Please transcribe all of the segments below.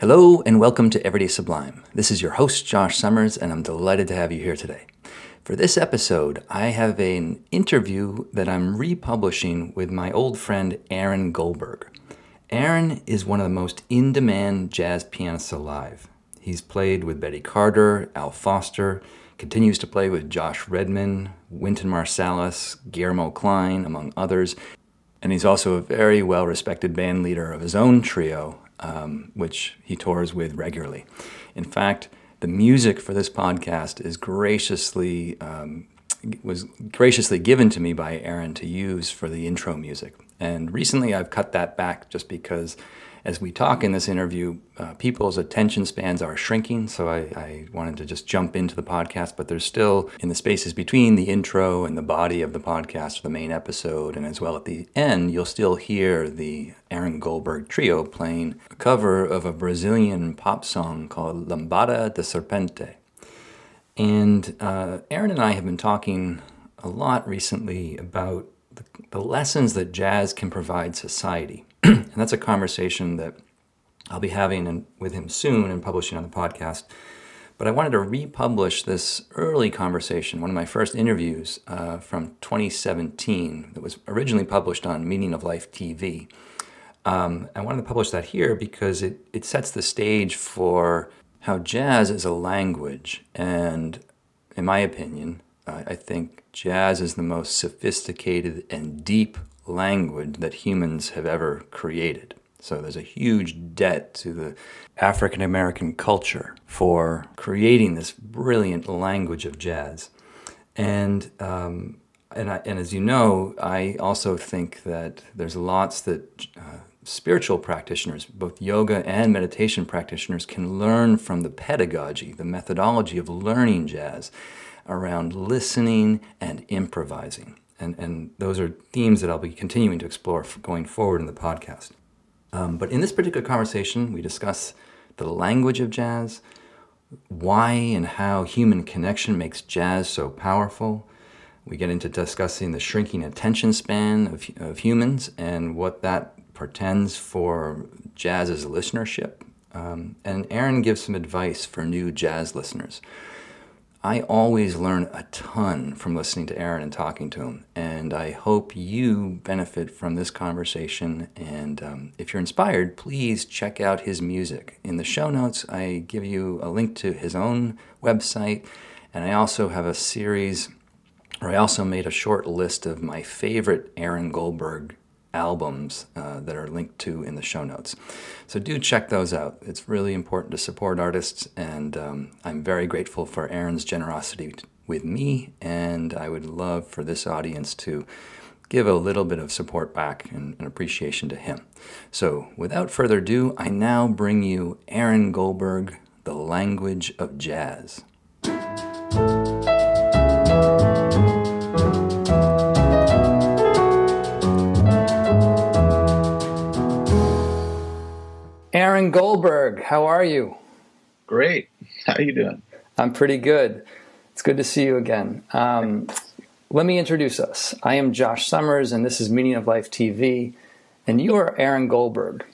Hello and welcome to Everyday Sublime. This is your host, Josh Summers, and I'm delighted to have you here today. For this episode, I have an interview that I'm republishing with my old friend, Aaron Goldberg. Aaron is one of the most in-demand jazz pianists alive. He's played with Betty Carter, Al Foster, continues to play with Josh Redman, Wynton Marsalis, Guillermo Klein, among others, and he's also a very well-respected band leader of his own trio, which he tours with regularly. In fact, the music for this podcast is was graciously given to me by Aaron to use for the intro music. And recently I've cut that back just because as we talk in this interview, people's attention spans are shrinking, so I wanted to just jump into the podcast, but there's still, in the spaces between the intro and the body of the podcast, the main episode, and as well at the end, you'll still hear the Aaron Goldberg Trio playing a cover of a Brazilian pop song called Lambada de Serpente. And Aaron and I have been talking a lot recently about the lessons that jazz can provide society. And that's a conversation that I'll be having with him soon and publishing on the podcast. But I wanted to republish this early conversation, one of my first interviews from 2017 that was originally published on Meaning of Life TV. I wanted to publish that here because it sets the stage for how jazz is a language. And in my opinion, I think jazz is the most sophisticated and deep language that humans have ever created. So there's a huge debt to the African American culture for creating this brilliant language of jazz. And as you know, I also think that there's lots that spiritual practitioners, both yoga and meditation practitioners, can learn from the pedagogy, the methodology of learning jazz around listening and improvising. And those are themes that I'll be continuing to explore going forward in the podcast. But in this particular conversation, we discuss the language of jazz, why and how human connection makes jazz so powerful. We get into discussing the shrinking attention span of humans and what that portends for jazz's listenership. And Aaron gives some advice for new jazz listeners. I always learn a ton from listening to Aaron and talking to him, and I hope you benefit from this conversation. And if you're inspired, please check out his music. In the show notes, I give you a link to his own website, and I also have a series, or I also made a short list of my favorite Aaron Goldberg albums that are linked to in the show notes. So do check those out. It's really important to support artists, and I'm very grateful for Aaron's generosity with me, and I would love for this audience to give a little bit of support back and appreciation to him. So without further ado, I now bring you Aaron Goldberg, The Language of Jazz. Aaron Goldberg, how are you? Great. How are you doing? I'm pretty good. It's good to see you again. Let me introduce us. I am Josh Summers, and this is Meaning of Life TV, and you are Aaron Goldberg.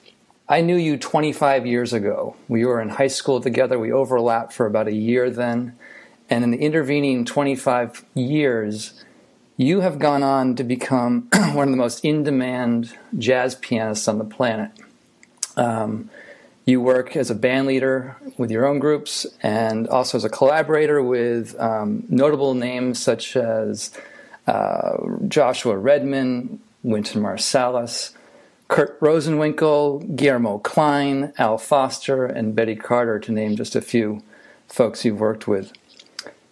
I knew you 25 years ago. We were in high school together. We overlapped for about a year then, and in the intervening 25 years, you have gone on to become one of the most in-demand jazz pianists on the planet. You work as a band leader with your own groups and also as a collaborator with notable names such as Joshua Redman, Wynton Marsalis, Kurt Rosenwinkel, Guillermo Klein, Al Foster, and Betty Carter, to name just a few folks you've worked with.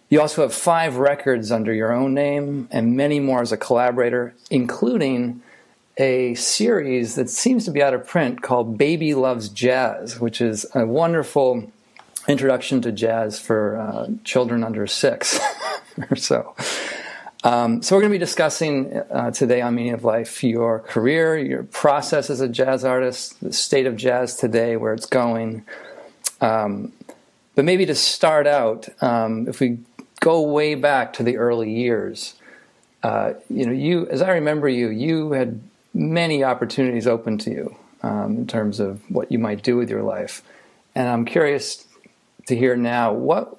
You also have 5 records under your own name and many more as a collaborator, including a series that seems to be out of print called Baby Loves Jazz, which is a wonderful introduction to jazz for children under 6 or so. So we're going to be discussing today on Meaning of Life your career, your process as a jazz artist, the state of jazz today, where it's going. But maybe to start out, if we go way back to the early years, you, as I remember you had many opportunities open to you in terms of what you might do with your life. And I'm curious to hear now, what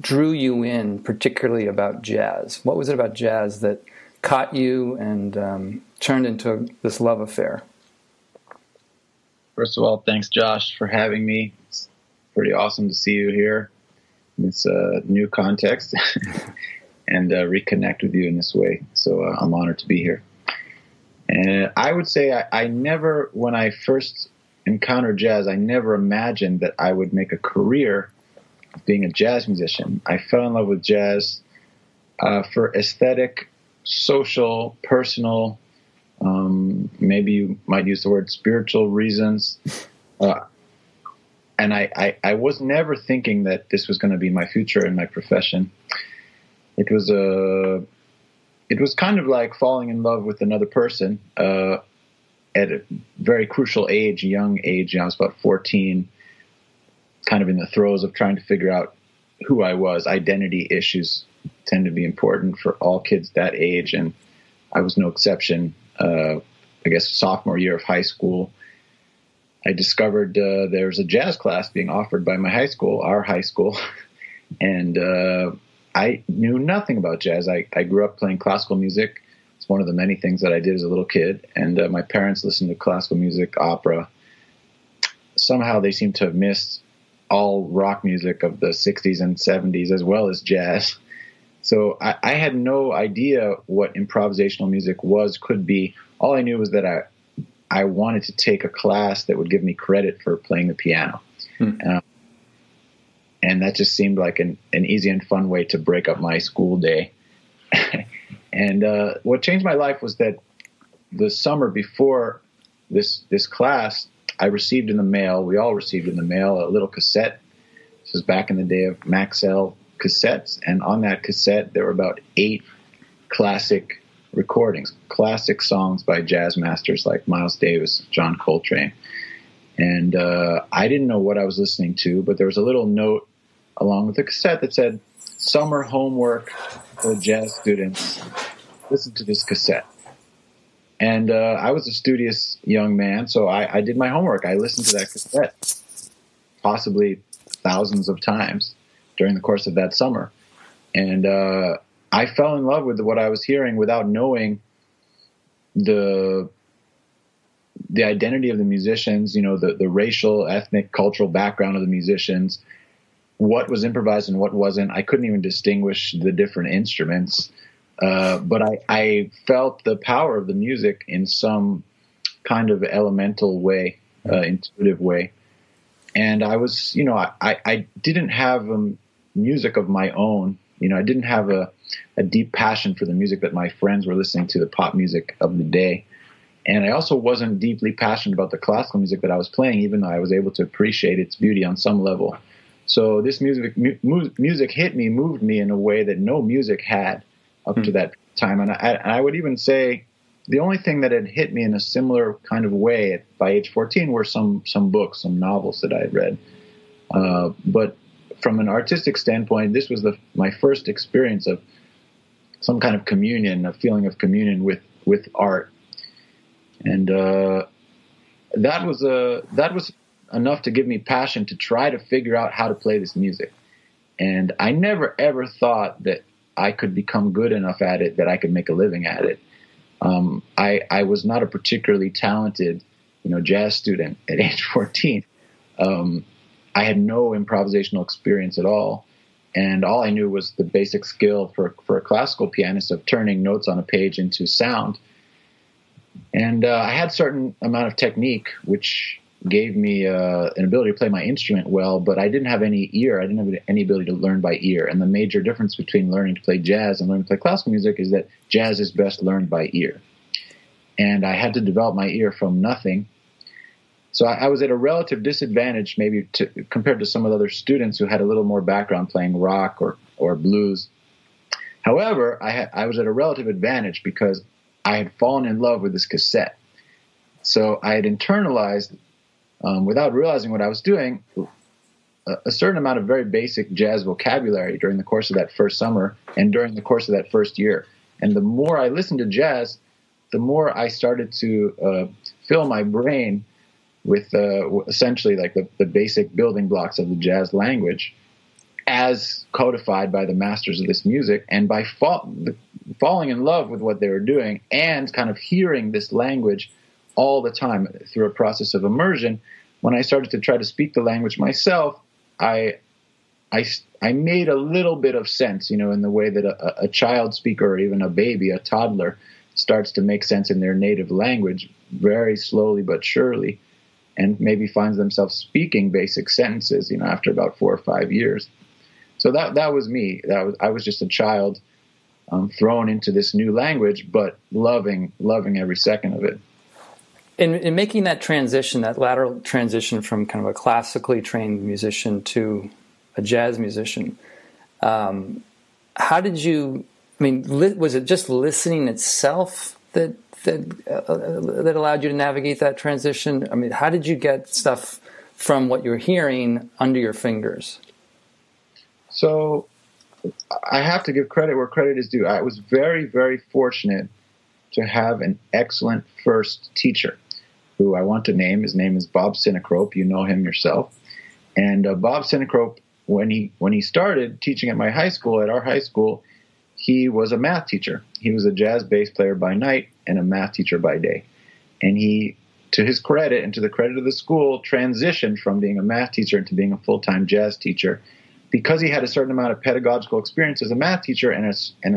drew you in particularly about jazz? What was it about jazz that caught you and turned into this love affair? First of all, thanks, Josh, for having me. It's pretty awesome to see you here. It's a new context and reconnect with you in this way. So I'm honored to be here. And I would say I never, when I first encountered jazz, I never imagined that I would make a career of being a jazz musician. I fell in love with jazz for aesthetic, social, personal, maybe you might use the word spiritual reasons. And I was never thinking that this was going to be my future in my profession. It was kind of like falling in love with another person at a very crucial age, young age. I was about 14, kind of in the throes of trying to figure out who I was. Identity issues tend to be important for all kids that age, and I was no exception. I guess sophomore year of high school, I discovered there was a jazz class being offered by my high school, our high school, and I knew nothing about jazz. I grew up playing classical music. It's one of the many things that I did as a little kid, and my parents listened to classical music, opera. Somehow they seem to have missed all rock music of the 60s and 70s as well as jazz. So I had no idea what improvisational music was, could be. All I knew was that I wanted to take a class that would give me credit for playing the piano. And that just seemed like an easy and fun way to break up my school day. And what changed my life was that the summer before this class, I received in the mail, we all received in the mail, a little cassette. This was back in the day of Maxell cassettes, and on that cassette there were about 8 classic recordings, classic songs by jazz masters like Miles Davis, John Coltrane, and I didn't know what I was listening to, but there was a little note along with the cassette that said, "Summer homework for jazz students, listen to this cassette." And I was a studious young man, so I did my homework. I listened to that cassette possibly thousands of times during the course of that summer. And I fell in love with what I was hearing without knowing the identity of the musicians, you know, the racial, ethnic, cultural background of the musicians, what was improvised and what wasn't. I couldn't even distinguish the different instruments. But I felt the power of the music in some kind of elemental way, intuitive way. And I was, you know, I didn't have music of my own. You know, I didn't have a deep passion for the music that my friends were listening to, the pop music of the day. And I also wasn't deeply passionate about the classical music that I was playing, even though I was able to appreciate its beauty on some level. So this music hit me, moved me in a way that no music had up to that time. And I would even say the only thing that had hit me in a similar kind of way by age 14 were some books, some novels that I had read. But from an artistic standpoint, this was my first experience of some kind of communion, a feeling of communion with art. And that was enough to give me passion to try to figure out how to play this music. And I never, ever thought that I could become good enough at it that I could make a living at it. I was not a particularly talented, you know, jazz student at age 14. I had no improvisational experience at all. And all I knew was the basic skill for a classical pianist of turning notes on a page into sound. And I had a certain amount of technique, which gave me an ability to play my instrument well, but I didn't have any ear. I didn't have any ability to learn by ear. And the major difference between learning to play jazz and learning to play classical music is that jazz is best learned by ear. And I had to develop my ear from nothing. So I was at a relative disadvantage maybe compared to some of the other students who had a little more background playing rock or blues. However, I was at a relative advantage because I had fallen in love with this cassette. So I had internalized, without realizing what I was doing, a certain amount of very basic jazz vocabulary during the course of that first summer and during the course of that first year. And the more I listened to jazz, the more I started to fill my brain with essentially like the basic building blocks of the jazz language as codified by the masters of this music, and by falling in love with what they were doing and kind of hearing this language all the time through a process of immersion. When I started to try to speak the language myself, I made a little bit of sense, you know, in the way that a child speaker or even a baby, a toddler, starts to make sense in their native language very slowly but surely, and maybe finds themselves speaking basic sentences, you know, after about 4 or 5 years. So that was me. I was just a child thrown into this new language, but loving every second of it. In making that transition, that lateral transition from kind of a classically trained musician to a jazz musician, how did you? I mean, was it just listening itself that allowed you to navigate that transition? I mean, how did you get stuff from what you're hearing under your fingers? So I have to give credit where credit is due. I was very, very fortunate to have an excellent first teacher who I want to name. His name is Bob Sinecrope. You know him yourself. And Bob Sinecrope, when he started teaching at my high school, at our high school, he was a math teacher. He was a jazz bass player by night and a math teacher by day. And he, to his credit and to the credit of the school, transitioned from being a math teacher into being a full-time jazz teacher because he had a certain amount of pedagogical experience as a math teacher and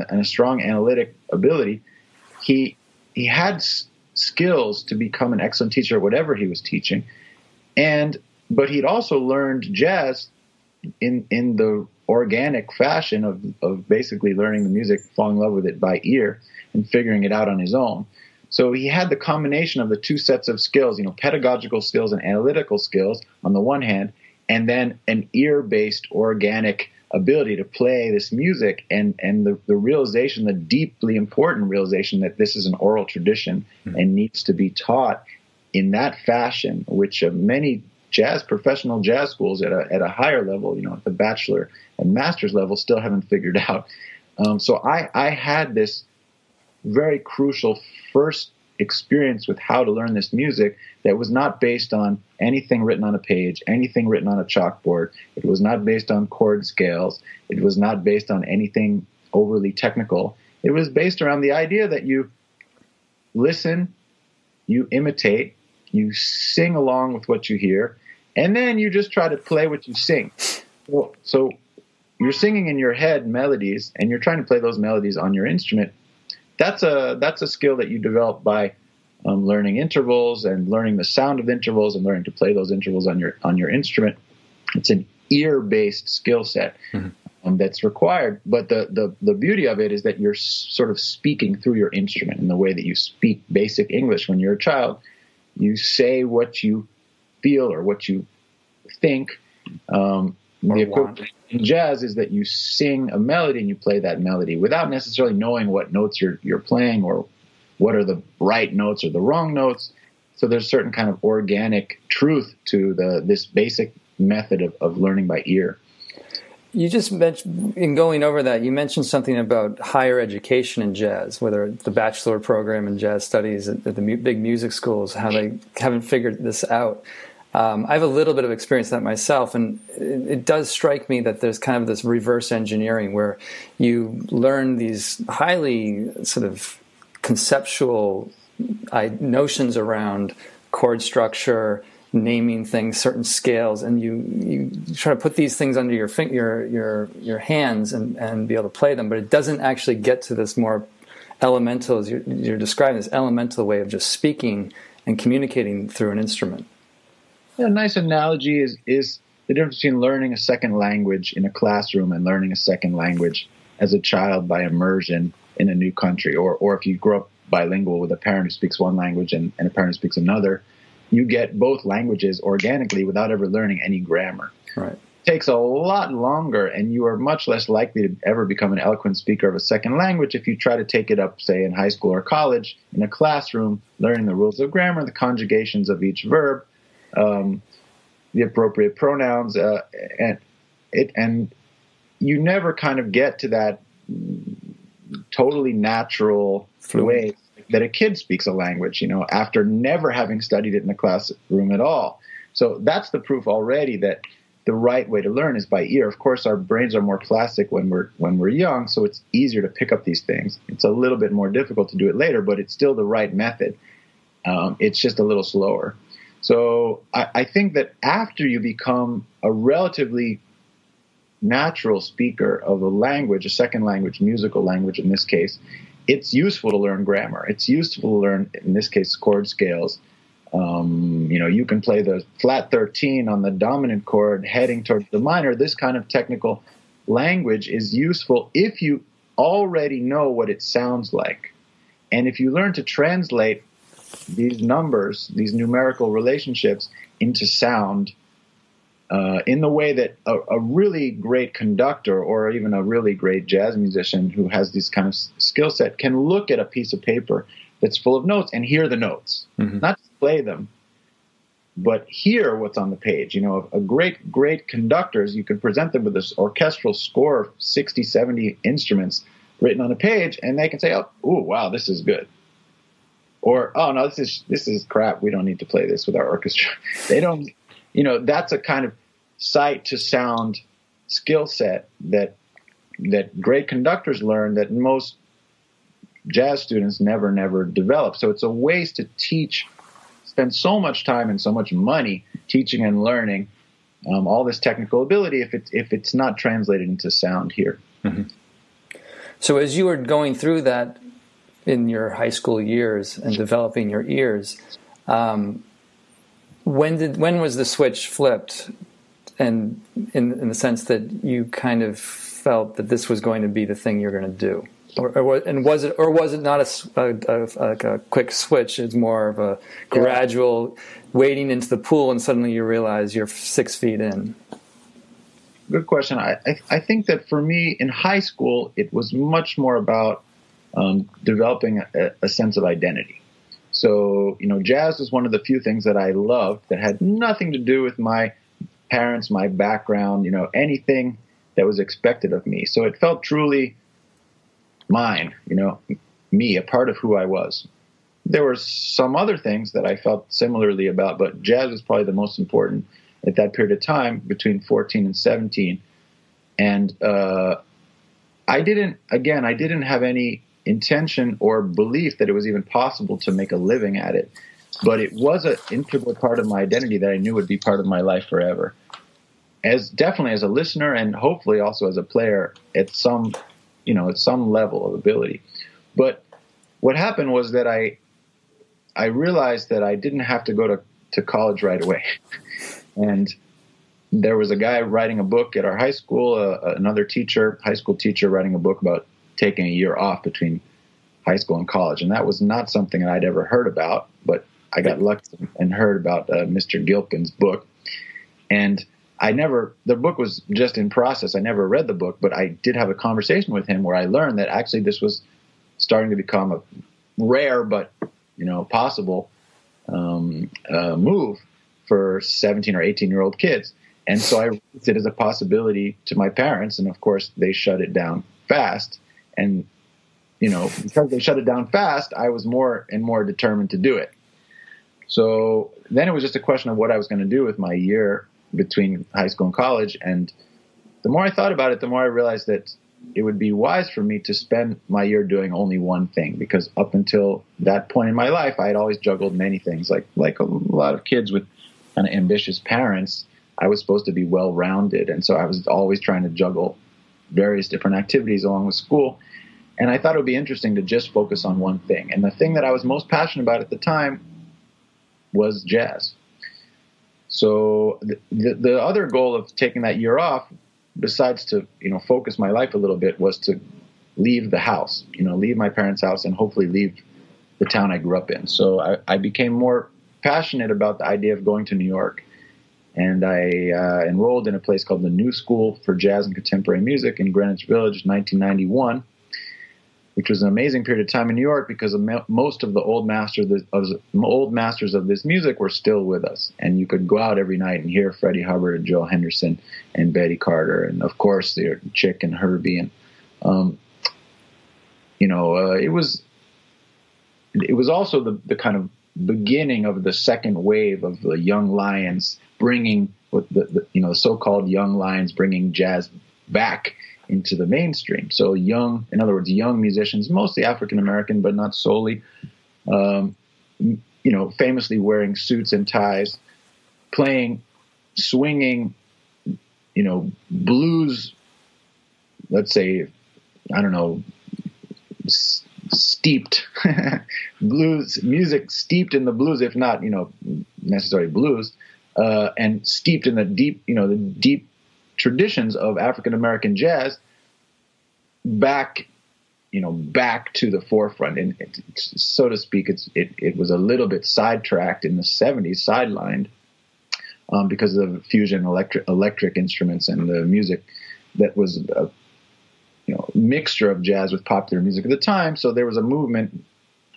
a strong analytic ability. He had skills to become an excellent teacher, whatever he was teaching, but he'd also learned jazz in the organic fashion of basically learning the music, falling in love with it by ear, and figuring it out on his own. So he had the combination of the two sets of skills, you know, pedagogical skills and analytical skills on the one hand, and then an ear-based organic ability to play this music and the realization, the deeply important realization that this is an oral tradition and needs to be taught in that fashion, which many jazz professional jazz schools at a higher level, you know, at the bachelor and master's level, still haven't figured out. So I had this very crucial first experience with how to learn this music that was not based on anything written on a page, anything written on a chalkboard. It was not based on chord scales. It was not based on anything overly technical. It was based around the idea that you listen, you imitate, you sing along with what you hear, and then you just try to play what you sing. So you're singing in your head melodies, and you're trying to play those melodies on your instrument. That's a skill that you develop by learning intervals and learning the sound of the intervals and learning to play those intervals on your instrument. It's an ear-based skill set that's required. But the beauty of it is that you're sort of speaking through your instrument in the way that you speak basic English when you're a child. You say what you feel or what you think. The equivalent in jazz is that you sing a melody and you play that melody without necessarily knowing what notes you're playing or what are the right notes or the wrong notes. So there's certain kind of organic truth to this basic method of learning by ear. You just mentioned, in going over that, you mentioned something about higher education in jazz, whether the bachelor program in jazz studies at the big music schools, how they haven't figured this out. I have a little bit of experience in that myself, and it does strike me that there's kind of this reverse engineering where you learn these highly sort of conceptual notions around chord structure, naming things, certain scales, and you try to put these things under your hands and be able to play them, but it doesn't actually get to this more elemental, as you're describing, this elemental way of just speaking and communicating through an instrument. Yeah, a nice analogy is the difference between learning a second language in a classroom and learning a second language as a child by immersion in a new country, or if you grow up bilingual with a parent who speaks one language and a parent who speaks another. You get both languages organically without ever learning any grammar. Right. It takes a lot longer, and you are much less likely to ever become an eloquent speaker of a second language if you try to take it up, say, in high school or college, in a classroom, learning the rules of grammar, the conjugations of each verb, the appropriate pronouns, and you never kind of get to that totally natural way that a kid speaks a language, you know, after never having studied it in the classroom at all. So that's the proof already that the right way to learn is by ear. Of course, our brains are more plastic when we're young, so it's easier to pick up these things. It's a little bit more difficult to do it later, but it's still the right method. It's just a little slower. So I think that after you become a relatively natural speaker of a language, a second language, musical language in this case, it's useful to learn grammar. It's useful to learn, in this case, chord scales. You know, you can play the flat 13 on the dominant chord heading towards the minor. This kind of technical language is useful if you already know what it sounds like. And if you learn to translate these numbers, these numerical relationships into sound in the way that a really great conductor or even a really great jazz musician who has this kind of skill set can look at a piece of paper that's full of notes and hear the notes, not play them, but hear what's on the page. You know, a great conductors, you can present them with this orchestral score of 60, 70 instruments written on a page, and they can say, oh, ooh, wow, this is good. Or, oh, no, this is crap. We don't need to play this with our orchestra. They don't, you know, that's a kind of sight to sound skill set that great conductors learn that most jazz students never develop. So it's a waste to teach, spend so much time and so much money teaching and learning all this technical ability if it's not translated into sound here. Mm-hmm. So as you were going through that, in your high school years and developing your ears, when was the switch flipped, and in the sense that you kind of felt that this was going to be the thing you're going to do, or was it not a quick switch? It's more of a gradual wading into the pool, and suddenly you realize you're 6 feet in. Good question. I think that for me in high school it was much more about developing a sense of identity. So, you know, jazz was one of the few things that I loved that had nothing to do with my parents, my background, you know, anything that was expected of me. So it felt truly mine, you know, me, a part of who I was. There were some other things that I felt similarly about, but jazz was probably the most important at that period of time between 14 and 17. And I didn't have any intention or belief that it was even possible to make a living at it, but it was an integral part of my identity that I knew would be part of my life forever. Definitely as a listener and hopefully also as a player at some level of ability. But what happened was that I realized that I didn't have to go to college right away. And there was a guy writing a book at our high school, another high school teacher writing a book about taking a year off between high school and college. And that was not something that I'd ever heard about, but I got lucky and heard about Mr. Gilpin's book. And the book was just in process. I never read the book, but I did have a conversation with him where I learned that actually this was starting to become a rare, but, you know, possible move for 17 or 18-year-old kids. And so I raised it as a possibility to my parents. And of course they shut it down fast. And, you know, because they shut it down fast, I was more and more determined to do it. So then it was just a question of what I was going to do with my year between high school and college. And the more I thought about it, the more I realized that it would be wise for me to spend my year doing only one thing, because up until that point in my life, I had always juggled many things. Like a lot of kids with kind of ambitious parents, I was supposed to be well-rounded. And so I was always trying to juggle various different activities along with school. And I thought it would be interesting to just focus on one thing. And the thing that I was most passionate about at the time was jazz. So the other goal of taking that year off, besides to, you know, focus my life a little bit, was to leave the house, you know, leave my parents' house and hopefully leave the town I grew up in. So I became more passionate about the idea of going to New York. And I enrolled in a place called the New School for Jazz and Contemporary Music in Greenwich Village in 1991, which was an amazing period of time in New York because most of the old masters of this music were still with us. And you could go out every night and hear Freddie Hubbard and Joe Henderson and Betty Carter and, of course, the Chick and Herbie. And, you know, it was it was also the kind of beginning of the second wave of the young lions bringing the so-called young lions bringing jazz back into the mainstream. So young, in other words, young musicians, mostly African-American, but not solely, famously wearing suits and ties, playing, swinging, blues, let's say, I don't know, steeped blues, music steeped in the blues, if not, necessarily blues, and steeped in the deep, the deep traditions of African-American jazz back to the forefront. And so to speak, it was a little bit sidetracked in the 70s, sidelined, because of the fusion electric instruments and the music that was mixture of jazz with popular music at the time. So there was a movement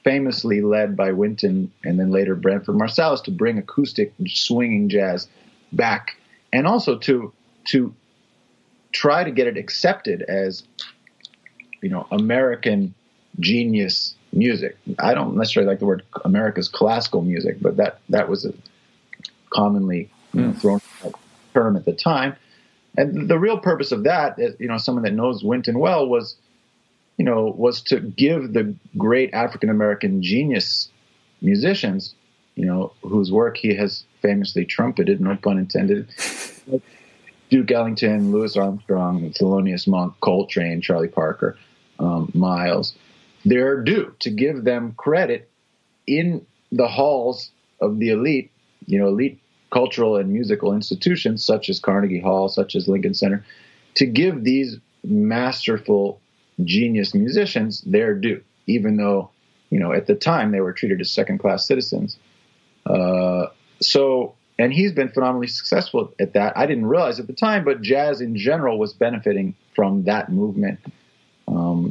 famously led by Wynton and then later Branford Marsalis to bring acoustic swinging jazz back, and also to try to get it accepted as, American genius music. I don't necessarily like the word America's classical music, but that was a commonly thrown term at the time. And the real purpose of that, someone that knows Wynton well, was to give the great African-American genius musicians, whose work he has famously trumpeted, no pun intended, Duke Ellington, Louis Armstrong, Thelonious Monk, Coltrane, Charlie Parker, Miles, their due, to give them credit in the halls of the elite, elite cultural and musical institutions such as Carnegie Hall, such as Lincoln Center, to give these masterful genius musicians their due, even though, at the time they were treated as second-class citizens. And he's been phenomenally successful at that. I didn't realize at the time, but jazz in general was benefiting from that movement.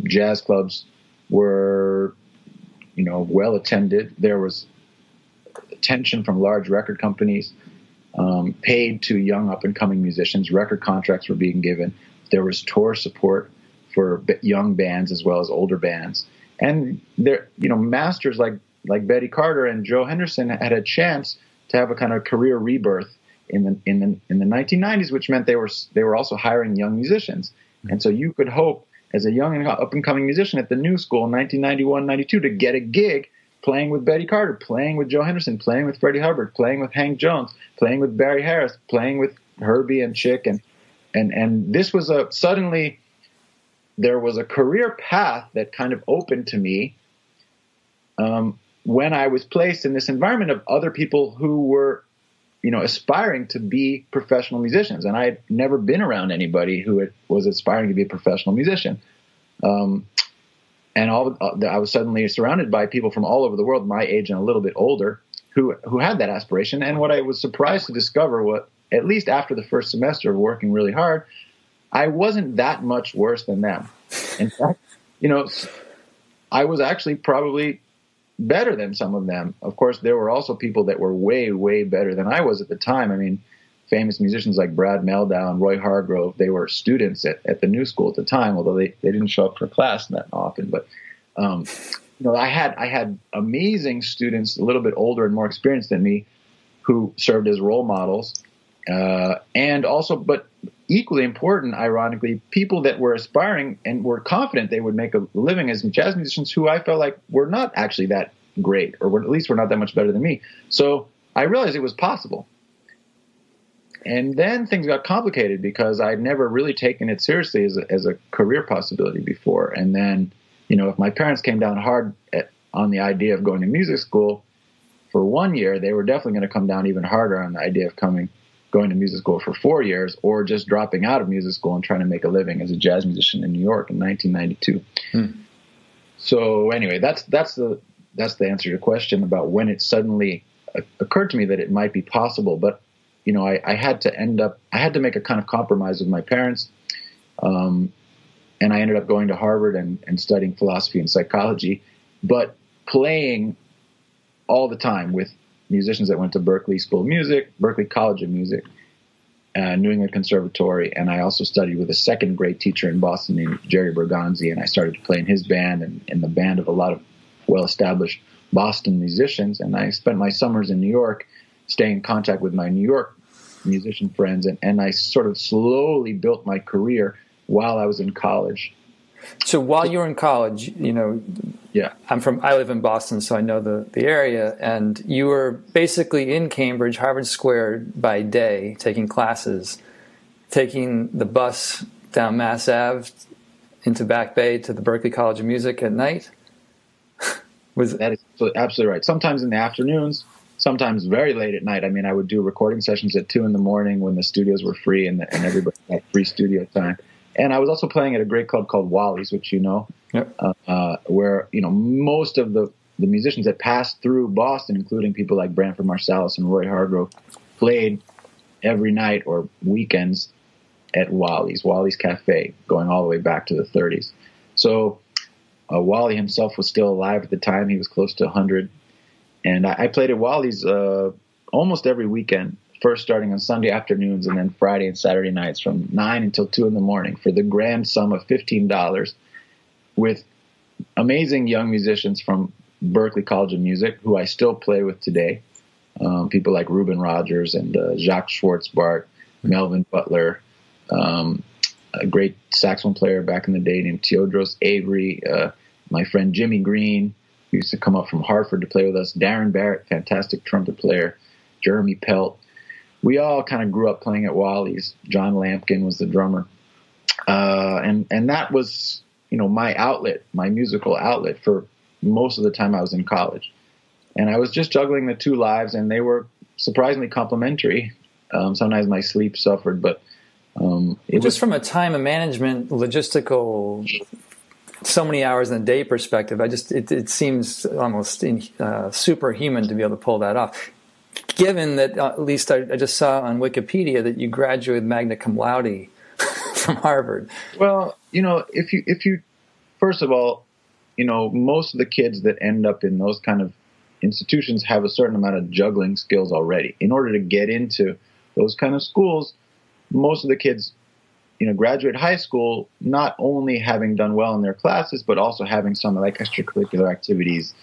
Jazz clubs were, well attended. There was attention from large record companies, paid to young up-and-coming musicians. Record contracts were being given. There was tour support for young bands as well as older bands. And there, masters like Betty Carter and Joe Henderson had a chance to have a kind of career rebirth in the 1990s, which meant they were also hiring young musicians. And so you could hope, as a young and up-and-coming musician at the New School in 1991, 92, to get a gig playing with Betty Carter, playing with Joe Henderson, playing with Freddie Hubbard, playing with Hank Jones, playing with Barry Harris, playing with Herbie and Chick. And this was suddenly there was a career path that kind of opened to me, when I was placed in this environment of other people who were, aspiring to be professional musicians. And I had never been around anybody who was aspiring to be a professional musician. I was suddenly surrounded by people from all over the world, my age and a little bit older, who had that aspiration. And what I was surprised to discover, at least after the first semester of working really hard, I wasn't that much worse than them. In fact, I was actually probably better than some of them. Of course, there were also people that were way, way better than I was at the time. I mean, famous musicians like Brad Mehldau and Roy Hargrove, they were students at the New School at the time, although they didn't show up for class that often. But, I had amazing students, a little bit older and more experienced than me, who served as role models. And also, but equally important, ironically, people that were aspiring and were confident they would make a living as jazz musicians, who I felt like were not actually that great, or at least were not that much better than me. So I realized it was possible. And then things got complicated because I'd never really taken it seriously as a career possibility before. And then, if my parents came down hard on the idea of going to music school for 1 year, they were definitely going to come down even harder on the idea of going to music school for 4 years, or just dropping out of music school and trying to make a living as a jazz musician in New York in 1992. So anyway, that's the answer to your question about when it suddenly occurred to me that it might be possible. But, I had to make a kind of compromise with my parents. And I ended up going to Harvard and studying philosophy and psychology, but playing all the time with musicians that went to Berklee School of Music, Berklee College of Music, New England Conservatory, and I also studied with a second-grade teacher in Boston named Jerry Berganzi, and I started to play in his band and in the band of a lot of well-established Boston musicians, and I spent my summers in New York staying in contact with my New York musician friends, and I sort of slowly built my career while I was in college. So while you were in college, you know, yeah, I live in Boston, so I know the area, and you were basically in Cambridge, Harvard Square by day, taking classes, taking the bus down Mass Ave into Back Bay to the Berklee College of Music at night. That is absolutely right. Sometimes in the afternoons, sometimes very late at night. I mean, I would do recording sessions at 2 a.m. when the studios were free and everybody had free studio time. And I was also playing at a great club called Wally's, which you know, yep. Where, you know, most of the musicians that passed through Boston, including people like Branford Marsalis and Roy Hargrove, played every night or weekends at Wally's Cafe, going all the way back to the 1930s. So Wally himself was still alive at the time. He was close to 100. And I played at Wally's almost every weekend, first starting on Sunday afternoons and then Friday and Saturday nights from 9 until 2 in the morning for the grand sum of $15 with amazing young musicians from Berklee College of Music, who I still play with today, people like Ruben Rogers and Jacques Schwartzbart, Melvin Butler, a great saxophone player back in the day named Teodros Avery, my friend Jimmy Green, who used to come up from Hartford to play with us, Darren Barrett, fantastic trumpet player, Jeremy Pelt. We all kind of grew up playing at Wally's. John Lampkin was the drummer. And that was, you know, my outlet, my musical outlet for most of the time I was in college. And I was just juggling the two lives, and they were surprisingly complementary. Sometimes my sleep suffered, but it was... Just from a time management, logistical, so many hours in a day perspective, it seems almost superhuman to be able to pull that off. Given that, at least I just saw on Wikipedia that you graduated magna cum laude from Harvard. Well, you know, if you first of all, you know, most of the kids that end up in those kind of institutions have a certain amount of juggling skills already. In order to get into those kind of schools, most of the kids, you know, graduate high school not only having done well in their classes, but also having some like extracurricular activities.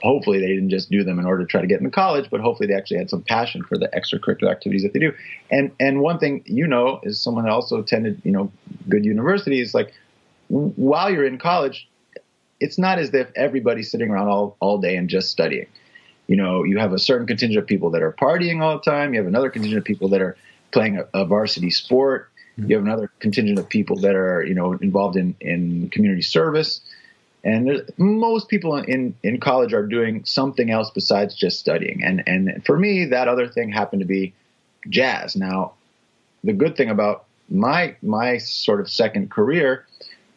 Hopefully they didn't just do them in order to try to get into college, but hopefully they actually had some passion for the extracurricular activities that they do. And one thing, you know, is someone that also attended, you know, good universities, like while you're in college, it's not as if everybody's sitting around all day and just studying. You know, you have a certain contingent of people that are partying all the time. You have another contingent of people that are playing a varsity sport. You have another contingent of people that are, you know, involved in community service. And most people in college are doing something else besides just studying. And for me, that other thing happened to be jazz. Now, the good thing about my sort of second career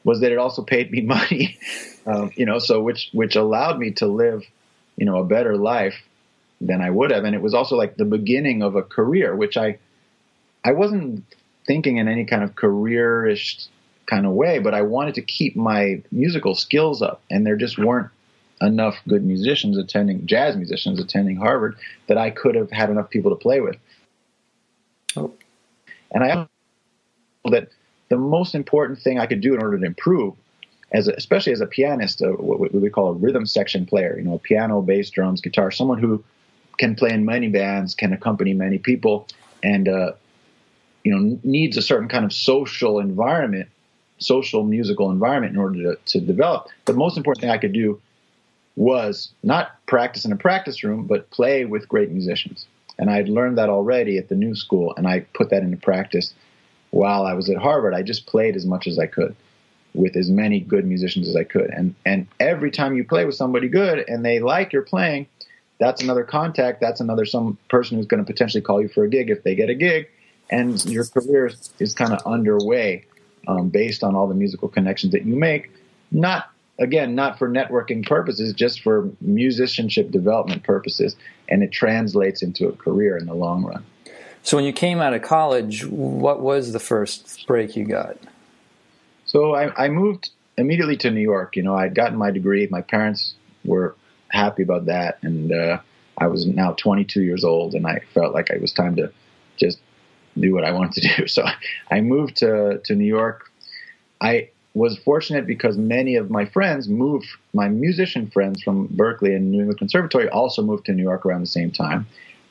was that it also paid me money, you know, so which allowed me to live, you know, a better life than I would have. And it was also like the beginning of a career, which I wasn't thinking in any kind of careerish kind of way, but I wanted to keep my musical skills up, and there just weren't enough good musicians jazz musicians attending Harvard that I could have had enough people to play with. Oh. And I feel that the most important thing I could do in order to improve, especially as a pianist, what we call a rhythm section player, you know, piano, bass, drums, guitar, someone who can play in many bands, can accompany many people, and you know, needs a certain kind of social musical environment in order to develop. The most important thing I could do was not practice in a practice room, but play with great musicians. And I had learned that already at the new school, and I put that into practice while I was at Harvard. I just played as much as I could with as many good musicians as I could. And every time you play with somebody good and they like your playing, that's another contact, that's another some person who's going to potentially call you for a gig if they get a gig. And your career is kind of underway based on all the musical connections that you make, not for networking purposes, just for musicianship development purposes, and it translates into a career in the long run. So when you came out of college, what was the first break you got? So I moved immediately to New York. You know, I'd gotten my degree. My parents were happy about that, and I was now 22 years old, and I felt like it was time to just do what I wanted to do. So I moved to New York. I was fortunate because many of my friends moved, my musician friends from Berklee and New England Conservatory also moved to New York around the same time.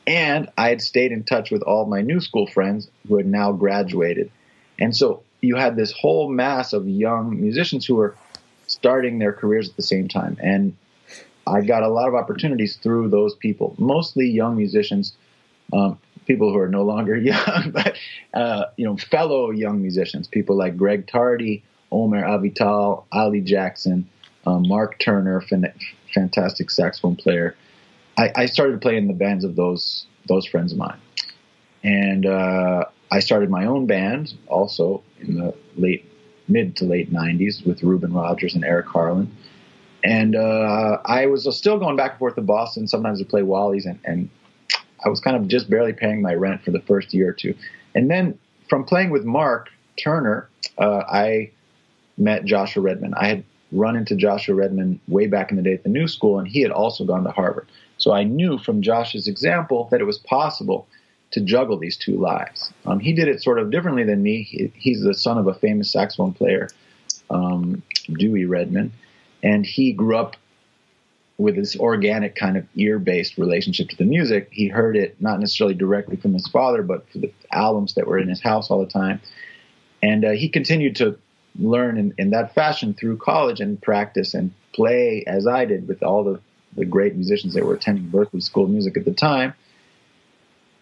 And I had stayed in touch with all my new school friends who had now graduated. And so you had this whole mass of young musicians who were starting their careers at the same time. And I got a lot of opportunities through those people, mostly young musicians, people who are no longer young, but fellow young musicians, people like Greg Tardy, Omer Avital, Ali Jackson, Mark Turner, fantastic saxophone player. I started to play in the bands of those friends of mine. And I started my own band also in the mid to late 90s with Ruben Rogers and Eric Harlan. And I was still going back and forth to Boston, sometimes to play Wally's, and I was kind of just barely paying my rent for the first year or two. And then from playing with Mark Turner, I met Joshua Redman. I had run into Joshua Redman way back in the day at the New School, and he had also gone to Harvard. So I knew from Josh's example that it was possible to juggle these two lives. He did it sort of differently than me. He's the son of a famous saxophone player, Dewey Redman, and he grew up with this organic kind of ear-based relationship to the music. He heard it not necessarily directly from his father, but from the albums that were in his house all the time. And he continued to learn in that fashion through college and practice and play as I did with all the great musicians that were attending Berklee School of Music at the time.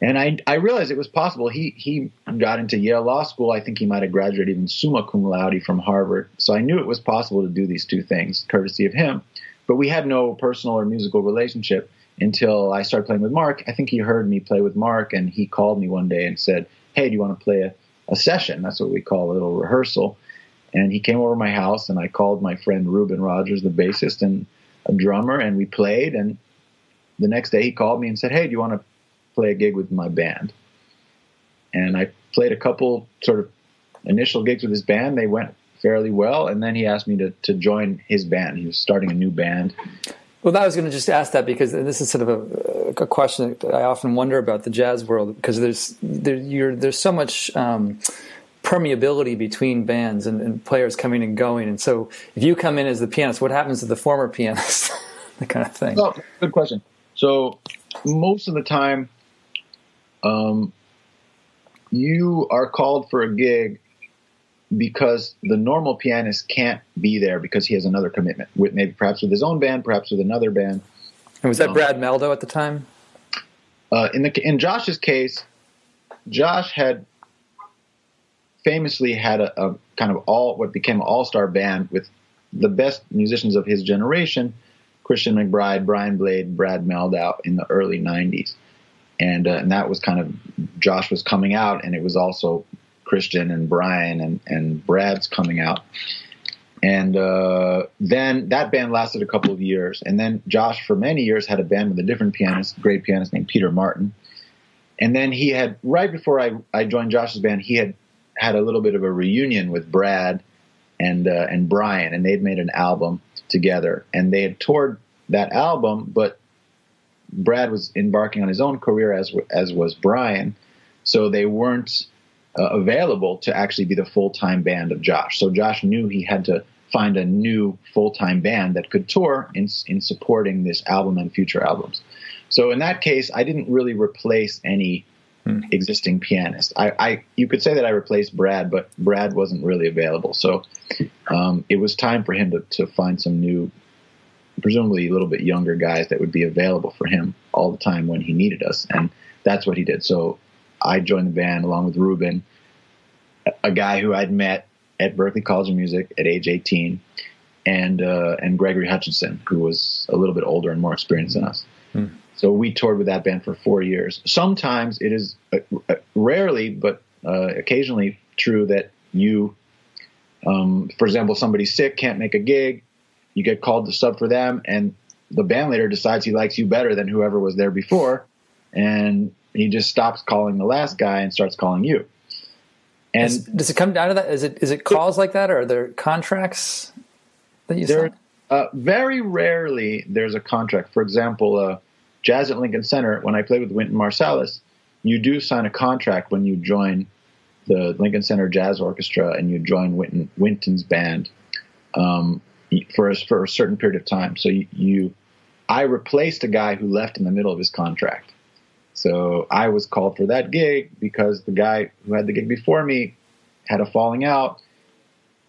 And I realized it was possible. He got into Yale Law School. I think he might have graduated even summa cum laude from Harvard. So I knew it was possible to do these two things, courtesy of him. But we had no personal or musical relationship until I started playing with Mark. I think he heard me play with Mark, and he called me one day and said, "Hey, do you want to play a session?" That's what we call a little rehearsal. And he came over to my house, and I called my friend Ruben Rogers, the bassist and a drummer, and we played. And the next day he called me and said, "Hey, do you want to play a gig with my band?" And I played a couple sort of initial gigs with his band. They went fairly well, and then he asked me to join his band. He was starting a new band. Well, I was going to just ask that, because this is sort of a question that I often wonder about the jazz world, because there's so much permeability between bands and players coming and going. And so if you come in as the pianist, what happens to the former pianist? That kind of thing. Well, good question. So most of the time, you are called for a gig because the normal pianist can't be there because he has another commitment, with maybe perhaps with his own band, perhaps with another band. And was that Brad Mehldau at the time? In Josh's case, Josh had famously had a kind of what became an all-star band with the best musicians of his generation, Christian McBride, Brian Blade, Brad Mehldau, in the early 90s. And that was kind of, Josh was coming out, and it was also Christian and Brian and Brad's coming out. And then that band lasted a couple of years. And then Josh, for many years, had a band with a different pianist, great pianist named Peter Martin. And then he had, right before I joined Josh's band, he had a little bit of a reunion with Brad and Brian, and they'd made an album together. And they had toured that album, but Brad was embarking on his own career, as was Brian. So they weren't available to actually be the full-time band of Josh. So Josh knew he had to find a new full-time band that could tour in supporting this album and future albums. So in that case, I didn't really replace any existing pianist. You could say that I replaced Brad, but Brad wasn't really available. So it was time for him to find some new, presumably a little bit younger guys that would be available for him all the time when he needed us. And that's what he did. So I joined the band along with Ruben, a guy who I'd met at Berklee College of Music at age 18, and Gregory Hutchinson, who was a little bit older and more experienced than us. Mm. So we toured with that band for 4 years. Sometimes it is rarely, but occasionally true that you, for example, somebody's sick, can't make a gig, you get called to sub for them, and the band leader decides he likes you better than whoever was there before, and he just stops calling the last guy and starts calling you. And does it come down to that? Is it calls like that, or are there contracts that you sign? Very rarely there's a contract. For example, Jazz at Lincoln Center, when I played with Wynton Marsalis, you do sign a contract when you join the Lincoln Center Jazz Orchestra and you join Wynton's band for a certain period of time. So I replaced a guy who left in the middle of his contract. So I was called for that gig because the guy who had the gig before me had a falling out,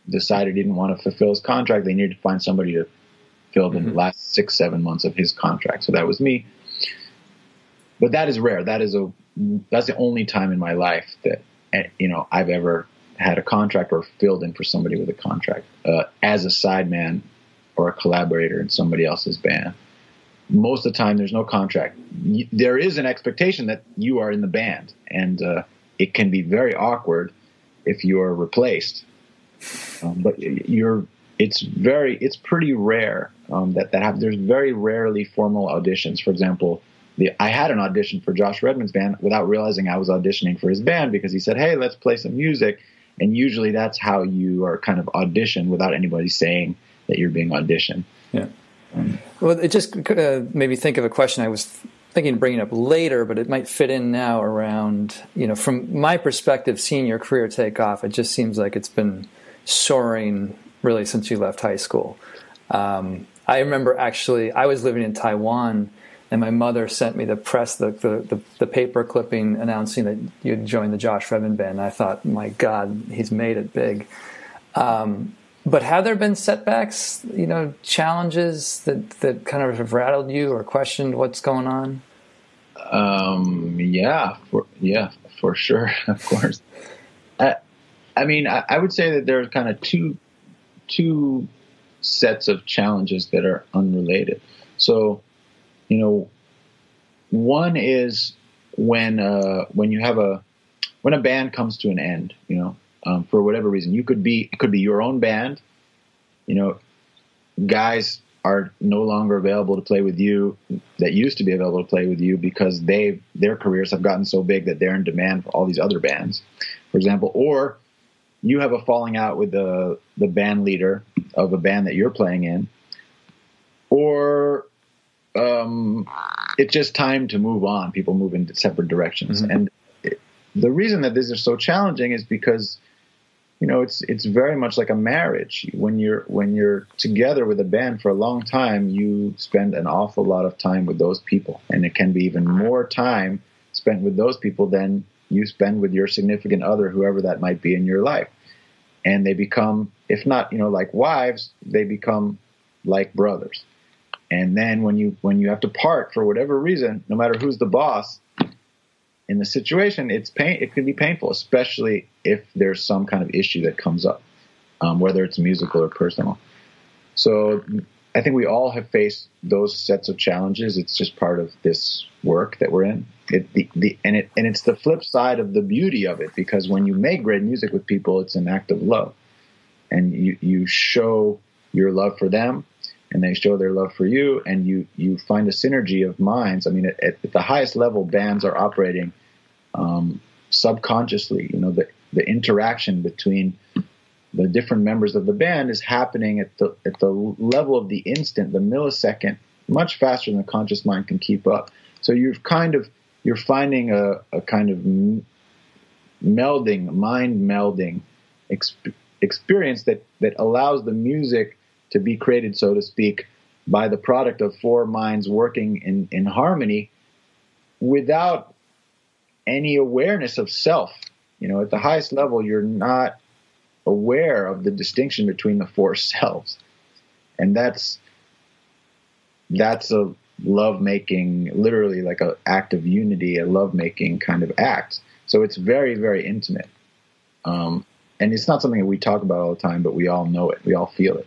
decided he didn't want to fulfill his contract. They needed to find somebody to fill the last 6-7 months of his contract. So that was me. But that is rare. That's the only time in my life that, you know, I've ever had a contract or filled in for somebody with a contract as a sideman or a collaborator in somebody else's band. Most of the time, there's no contract. There is an expectation that you are in the band, and it can be very awkward if you are replaced. It's pretty rare there's very rarely formal auditions. For example, I had an audition for Josh Redman's band without realizing I was auditioning for his band because he said, "Hey, let's play some music." And usually that's how you are kind of auditioned without anybody saying that you're being auditioned. Yeah. Well, it just made me think of a question I was thinking of bringing up later, but it might fit in now around, you know, from my perspective, seeing your career take off, it just seems like it's been soaring really since you left high school. I remember actually I was living in Taiwan, and my mother sent me the press, the paper clipping announcing that you'd joined the Josh Redman band. And I thought, my God, he's made it big. But have there been setbacks, you know, challenges that kind of have rattled you or questioned what's going on? For sure, of course. I would say that there are kind of two sets of challenges that are unrelated. So, you know, one is when a band comes to an end, you know, for whatever reason. It could be your own band, you know, guys are no longer available to play with you that used to be available to play with you because their careers have gotten so big that they're in demand for all these other bands, for example. Or you have a falling out with the band leader of a band that you're playing in, or it's just time to move on. People move in separate directions. Mm-hmm. And the reason that this is so challenging is because, you know, it's very much like a marriage. When you're together with a band for a long time, you spend an awful lot of time with those people, and it can be even more time spent with those people than you spend with your significant other, whoever that might be in your life. And they become, if not, you know, like wives, they become like brothers. And then when you have to part for whatever reason, no matter who's the boss in the situation, it can be painful, especially if there's some kind of issue that comes up, whether it's musical or personal. So I think we all have faced those sets of challenges. It's just part of this work that we're in. It's the flip side of the beauty of it, because when you make great music with people, it's an act of love, and you show your love for them, and they show their love for you, and you find a synergy of minds. I mean, at the highest level, bands are operating subconsciously. You know, the interaction between the different members of the band is happening at the level of the instant, the millisecond, much faster than the conscious mind can keep up. So you're finding a kind of melding, mind melding experience that allows the music to be created, so to speak, by the product of four minds working in harmony without any awareness of self. You know, at the highest level, you're not aware of the distinction between the four selves. And that's a love-making, literally like an act of unity, a love-making kind of act. So it's very, very intimate. And it's not something that we talk about all the time, but we all know it. We all feel it.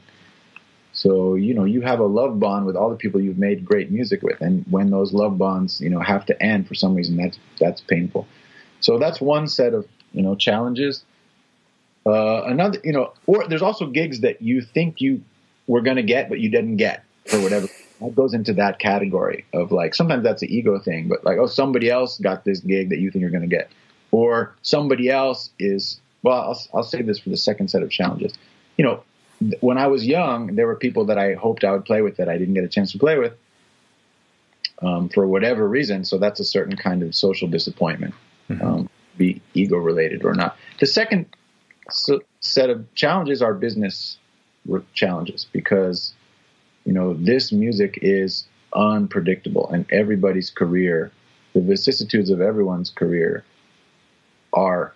So, you know, you have a love bond with all the people you've made great music with. And when those love bonds, you know, have to end for some reason, that's painful. So that's one set of, you know, challenges. Another, you know, or there's also gigs that you think you were going to get, but you didn't get for whatever. That goes into that category of, like, sometimes that's an ego thing, but like, oh, somebody else got this gig that you think you're going to get. Or somebody else is, well, I'll save this for the second set of challenges. You know, when I was young, there were people that I hoped I would play with that I didn't get a chance to play with for whatever reason. So that's a certain kind of social disappointment. Mm-hmm. be ego-related or not. The second set of challenges are business challenges because, you know, this music is unpredictable and everybody's career, the vicissitudes of everyone's career are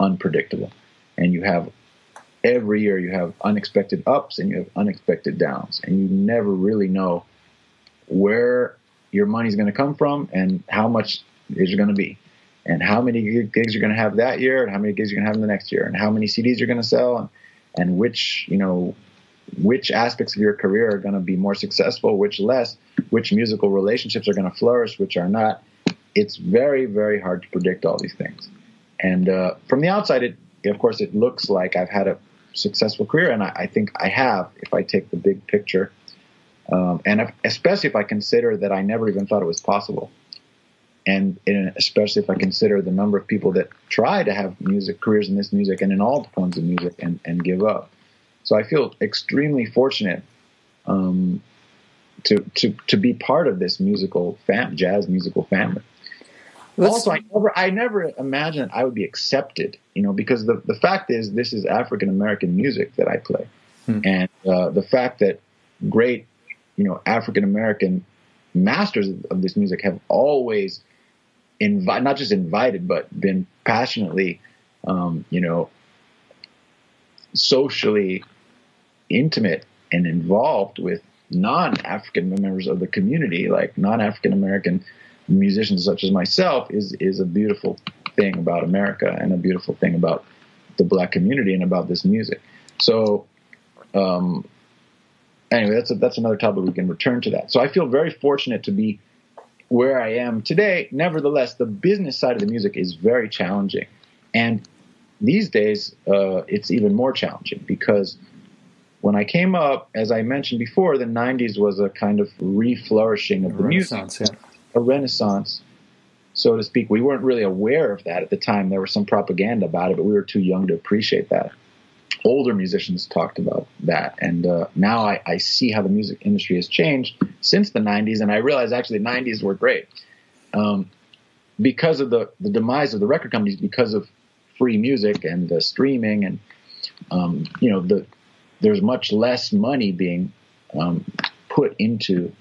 unpredictable. And you have every year you have unexpected ups and you have unexpected downs, and you never really know where your money's going to come from and how much is it going to be and how many gigs you're going to have that year and how many gigs you're going to have in the next year and how many CDs you're going to sell and which, you know, which aspects of your career are going to be more successful, which less, which musical relationships are going to flourish, which are not. It's very, very hard to predict all these things. And from the outside, of course, it looks like I've had a successful career, and I think I have if I take the big picture. And especially if I consider that I never even thought it was possible. And especially if I consider the number of people that try to have music careers in this music and in all forms of music and give up. So I feel extremely fortunate to be part of this musical jazz musical family. Also, I never imagined I would be accepted, you know, because the fact is this is African-American music that I play. And the fact that great, you know, African-American masters of this music have always not just invited, but been passionately, you know, socially intimate and involved with non-African members of the community, like non-African-American musicians such as myself, is a beautiful thing about America and a beautiful thing about the black community and about this music. So anyway, that's another topic. We can return to that. So I feel very fortunate to be where I am today. Nevertheless, the business side of the music is very challenging. And these days, it's even more challenging because when I came up, as I mentioned before, the 90s was a kind of re-flourishing of the music. A renaissance, so to speak. We weren't really aware of that at the time. There was some propaganda about it, but we were too young to appreciate that. Older musicians talked about that, and now I see how the music industry has changed since the 90s, and I realize actually the 90s were great because of the demise of the record companies, because of free music and the streaming, and you know, there's much less money being put into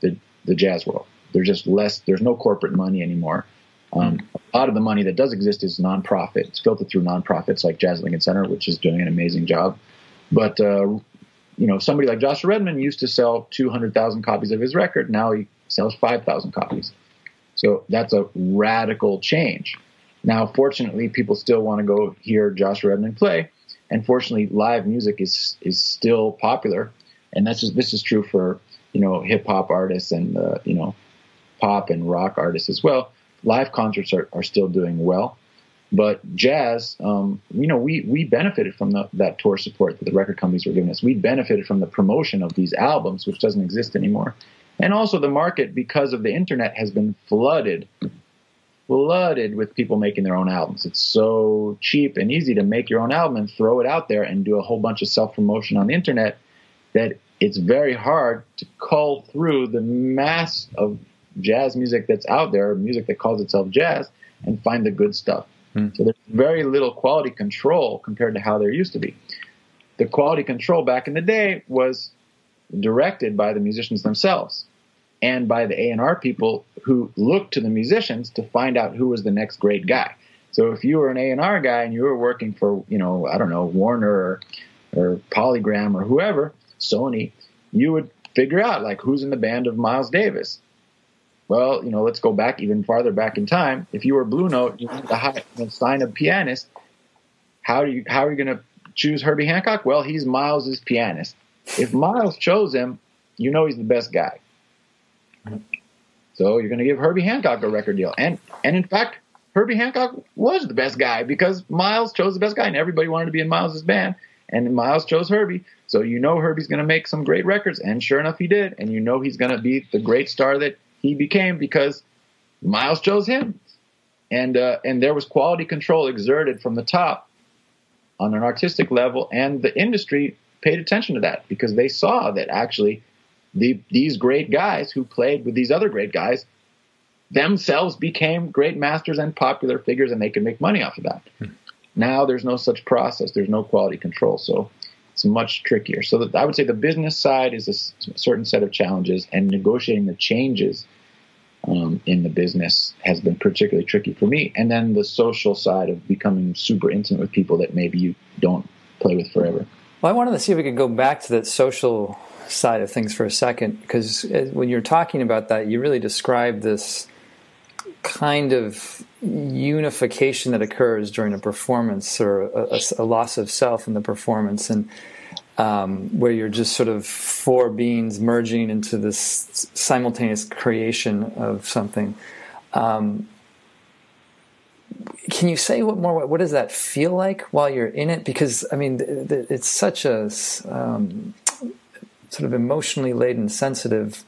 the jazz world. There's just less. There's no corporate money anymore. A lot of the money that does exist is nonprofit. It's filtered through nonprofits like Jazz at Lincoln Center, which is doing an amazing job. But you know, somebody like Josh Redman used to sell 200,000 copies of his record. Now he sells 5,000 copies. So that's a radical change. Now, fortunately, people still want to go hear Josh Redman play, and fortunately, live music is still popular. And this is true for, you know, hip hop artists and you know, pop and rock artists as well. Live concerts are still doing well, but jazz, you know, we benefited from that tour support that the record companies were giving us. We benefited from the promotion of these albums, which doesn't exist anymore. And also the market, because of the internet, has been flooded with people making their own albums. It's so cheap and easy to make your own album and throw it out there and do a whole bunch of self-promotion on the internet that it's very hard to cull through the mass of jazz music that's out there, music that calls itself jazz, and find the good stuff. So there's very little quality control compared to how there used to be. The quality control back in the day was directed by the musicians themselves and by the A&R people who looked to the musicians to find out who was the next great guy. So if you were an A&R guy and you were working for, you know, I don't know, Warner or Polygram or whoever, Sony, you would figure out, like, who's in the band of Miles Davis. Well, you know, let's go back even farther back in time. If you were Blue Note, you wanted to sign a pianist. How are you going to choose Herbie Hancock? Well, he's Miles's pianist. If Miles chose him, you know he's the best guy. So you're going to give Herbie Hancock a record deal. And in fact, Herbie Hancock was the best guy because Miles chose the best guy, and everybody wanted to be in Miles's band. And Miles chose Herbie. So you know Herbie's going to make some great records, and sure enough he did. And you know he's going to be the great star that he became because Miles chose him. And there was quality control exerted from the top on an artistic level, and the industry paid attention to that because they saw that actually these great guys who played with these other great guys themselves became great masters and popular figures, and they could make money off of that. Now there's no such process. There's no quality control, so it's much trickier. So I would say the business side is a certain set of challenges, and negotiating the changes in the business has been particularly tricky for me. And then the social side of becoming super intimate with people that maybe you don't play with forever. Well, I wanted to see if we could go back to that social side of things for a second, because when you're talking about that, you really describe this kind of unification that occurs during a performance, or a loss of self in the performance, and where you're just sort of four beings merging into this simultaneous creation of something. Can you say what does that feel like while you're in it? Because I mean, it's such a sort of emotionally laden, sensitive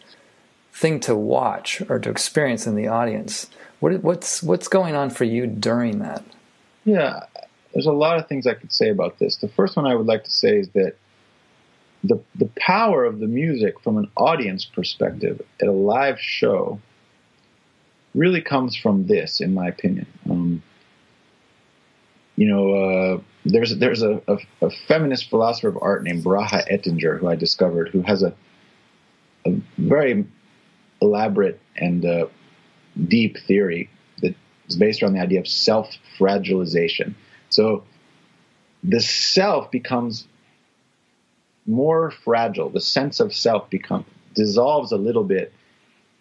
thing to watch or to experience in the audience. What's going on for you during that? Yeah, there's a lot of things I could say about this. The first one I would like to say is that the power of the music from an audience perspective at a live show really comes from this, in my opinion. There's a feminist philosopher of art named Braha Ettinger, who I discovered, who has a very elaborate and deep theory that is based on the idea of self-fragilization. So the self becomes more fragile. The sense of self dissolves a little bit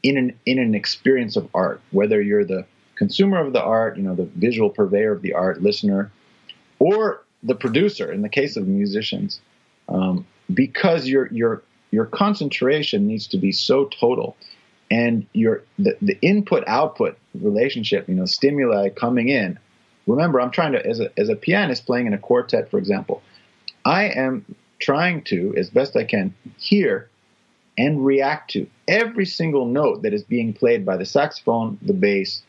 in an experience of art, whether you're the consumer of the art, the visual purveyor of the art, listener, or the producer in the case of musicians, because your concentration needs to be so total, and the input-output relationship, stimuli coming in. Remember, I'm trying to, as a pianist playing in a quartet, for example, I am trying to, as best I can, hear and react to every single note that is being played by the saxophone, the bass,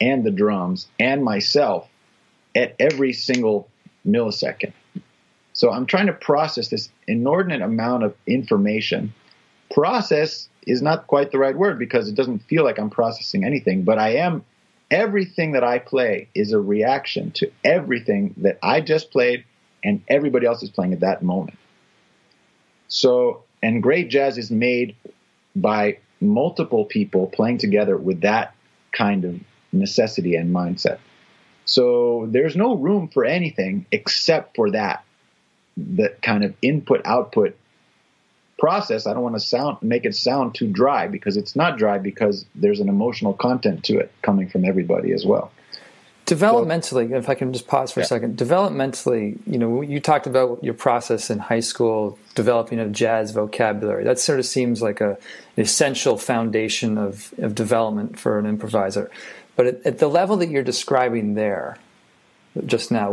and the drums, and myself at every single millisecond. So I'm trying to process this inordinate amount of information. Process is not quite the right word, because it doesn't feel like I'm processing anything, but I am. Everything that I play is a reaction to everything that I just played and everybody else is playing at that moment. So, and great jazz is made by multiple people playing together with that kind of necessity and mindset. So there's no room for anything except for that kind of input-output process. I don't want to make it sound too dry, because it's not dry, because there's an emotional content to it coming from everybody as well. Developmentally, so, if I can just pause for a second. Developmentally, you talked about your process in high school, developing a jazz vocabulary. That sort of seems like an essential foundation of development for an improviser. But at the level that you're describing there just now,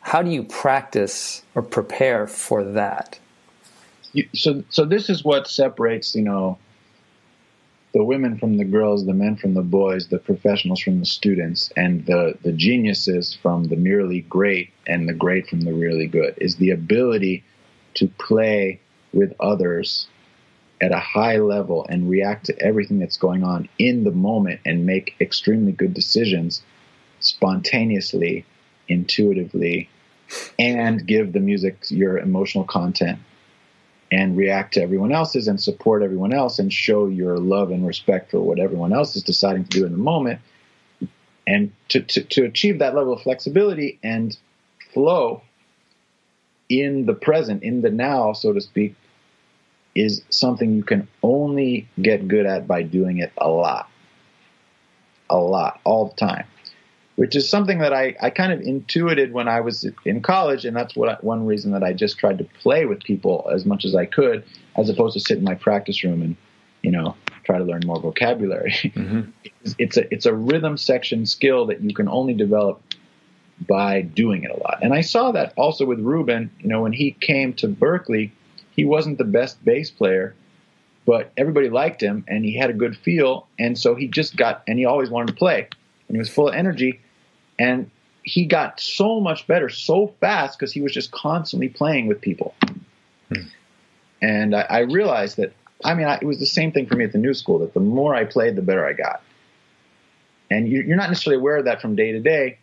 how do you practice or prepare for that? So this is what separates, the women from the girls, the men from the boys, the professionals from the students, and the geniuses from the merely great, and the great from the really good, is the ability to play with others at a high level and react to everything that's going on in the moment and make extremely good decisions spontaneously, intuitively, and give the music your emotional content, and react to everyone else's and support everyone else and show your love and respect for what everyone else is deciding to do in the moment. And to achieve that level of flexibility and flow in the present, in the now, so to speak, is something you can only get good at by doing it a lot, all the time, which is something that I kind of intuited when I was in college, and that's one reason that I just tried to play with people as much as I could, as opposed to sit in my practice room and, try to learn more vocabulary. Mm-hmm. It's a rhythm section skill that you can only develop by doing it a lot. And I saw that also with Ruben. When he came to Berklee, he wasn't the best bass player, but everybody liked him, and he had a good feel, and so he always wanted to play, and he was full of energy. And he got so much better so fast because he was just constantly playing with people. And I realized that, it was the same thing for me at the new school, that the more I played, the better I got. And you're not necessarily aware of that from day to day.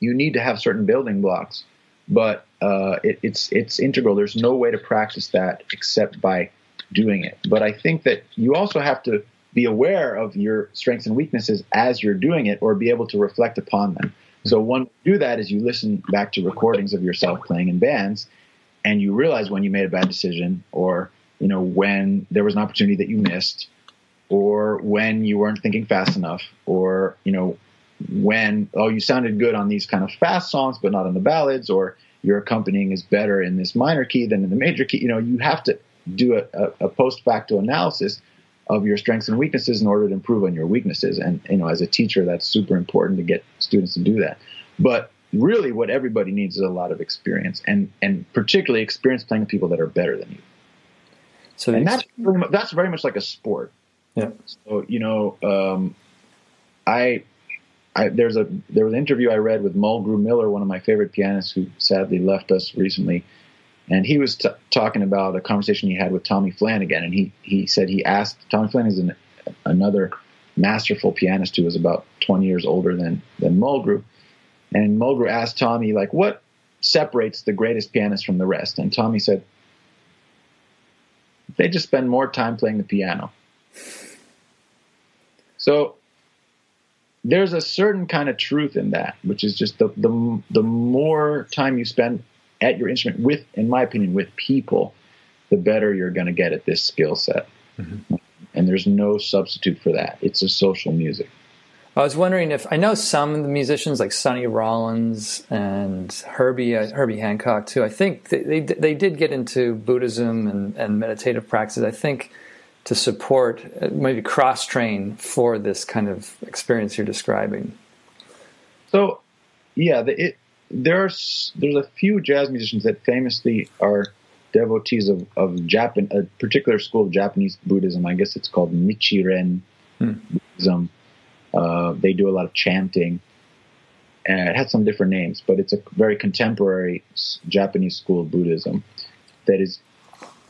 You need to have certain building blocks, but it's integral. There's no way to practice that except by doing it. But I think that you also have to be aware of your strengths and weaknesses as you're doing it, or be able to reflect upon them. So one way to do that is you listen back to recordings of yourself playing in bands, and you realize when you made a bad decision, or you know when there was an opportunity that you missed, or when you weren't thinking fast enough, or you know when, oh, you sounded good on these kind of fast songs but not on the ballads, or your accompanying is better in this minor key than in the major key. You know, you have to do a post facto analysis of your strengths and weaknesses in order to improve on your weaknesses. And you know, as a teacher, that's super important to get students to do that. But really what everybody needs is a lot of experience, and particularly experience playing with people that are better than you. So and that's very much like a sport. Yeah. So, you know, there was an interview I read with Mulgrew Miller, one of my favorite pianists who sadly left us recently. And he was talking about a conversation he had with Tommy Flanagan. And he said he asked – Tommy Flanagan is another masterful pianist who was about 20 years older than Mulgrew. And Mulgrew asked Tommy, like, what separates the greatest pianists from the rest? And Tommy said, they just spend more time playing the piano. So there's a certain kind of truth in that, which is just the more time you spend – at your instrument with, in my opinion, with people, the better you're going to get at this skill set. Mm-hmm. And there's no substitute for that. It's a social music. I was wondering if, I know some of the musicians like Sonny Rollins and Herbie Hancock too, I think they did get into Buddhism and meditative practices, I think, to support, maybe cross-train for this kind of experience you're describing. So, yeah, there's a few jazz musicians that famously are devotees of a particular school of Japanese Buddhism. I guess it's called Nichiren Buddhism. They do a lot of chanting. And it has some different names, but it's a very contemporary Japanese school of Buddhism that is,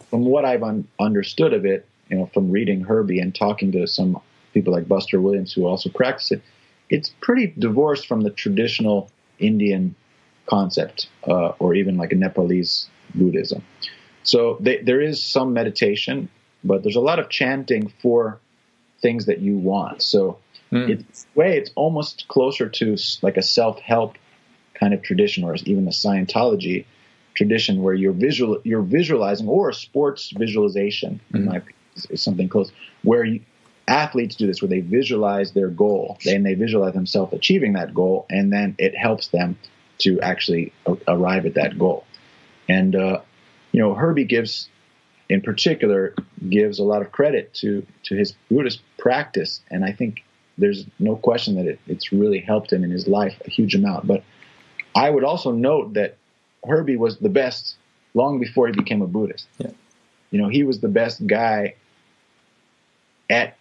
from what I've understood of it, you know, from reading Herbie and talking to some people like Buster Williams who also practice it, it's pretty divorced from the traditional Indian concept, or even like a Nepalese Buddhism. So there is some meditation, but there's a lot of chanting for things that you want. So it's almost closer to like a self-help kind of tradition, or even a Scientology tradition where you're visualizing, or a sports visualization, in my opinion, is something close, where athletes do this, where they visualize their goal, and they visualize themselves achieving that goal, and then it helps them to actually arrive at that goal. And you know, Herbie gives a lot of credit to his Buddhist practice, and I think there's no question that it's really helped him in his life a huge amount. But I would also note that Herbie was the best long before he became a Buddhist. Yeah. You know, he was the best guy at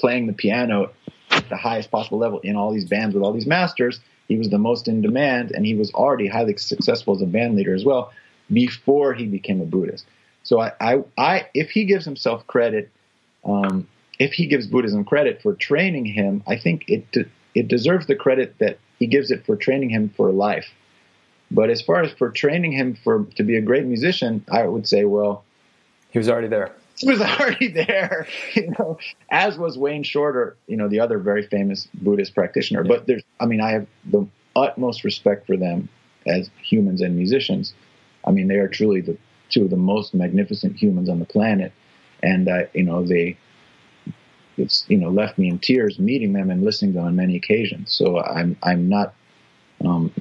playing the piano at the highest possible level in all these bands with all these masters. He was the most in demand, and he was already highly successful as a band leader as well before he became a Buddhist. So I if he gives himself credit, if he gives Buddhism credit for training him, I think it deserves the credit that he gives it for training him for life. But as far as for training him to be a great musician, I would say, well, he was already there. He was already there, you know, as was Wayne Shorter, you know, the other very famous Buddhist practitioner. Yeah. But I have the utmost respect for them as humans and musicians. I mean, they are truly the two of the most magnificent humans on the planet. And, you know, left me in tears meeting them and listening to them on many occasions. So I'm not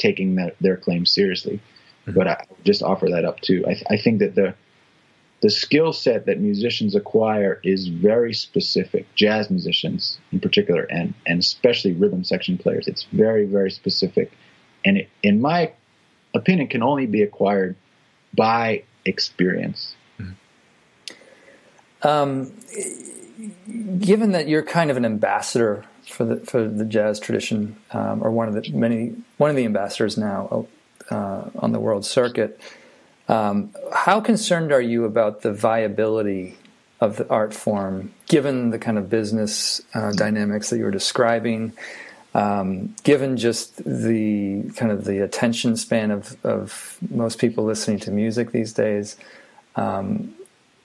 taking their claim seriously, but I just offer that up too. I think that the skill set that musicians acquire is very specific, jazz musicians in particular, and especially rhythm section players. It's very, very specific. And it, in my opinion, can only be acquired by experience. Mm-hmm. Given that you're kind of an ambassador for the jazz tradition, or one of the ambassadors now on the world circuit, how concerned are you about the viability of the art form, given the kind of business dynamics that you were describing, given just the kind of the attention span of most people listening to music these days,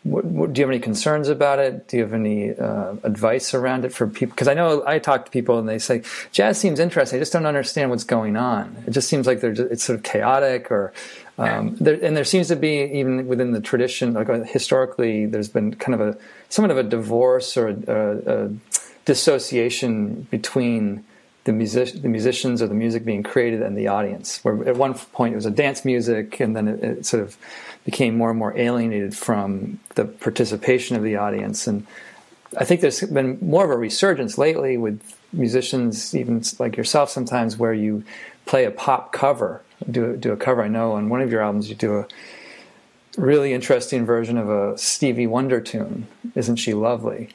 what, do you have any concerns about it? Do you have any advice around it for people? Because I know I talk to people and they say, jazz seems interesting, I just don't understand what's going on. It just seems like it's sort of chaotic, or there seems to be, even within the tradition, like historically, there's been kind of somewhat of a divorce or a dissociation between the musicians or the music being created and the audience, where at one point it was a dance music, and then it sort of became more and more alienated from the participation of the audience. And I think there's been more of a resurgence lately with musicians, even like yourself sometimes, where you play a pop cover, do a cover. I know on one of your albums you do a really interesting version of a Stevie Wonder tune, Isn't She Lovely?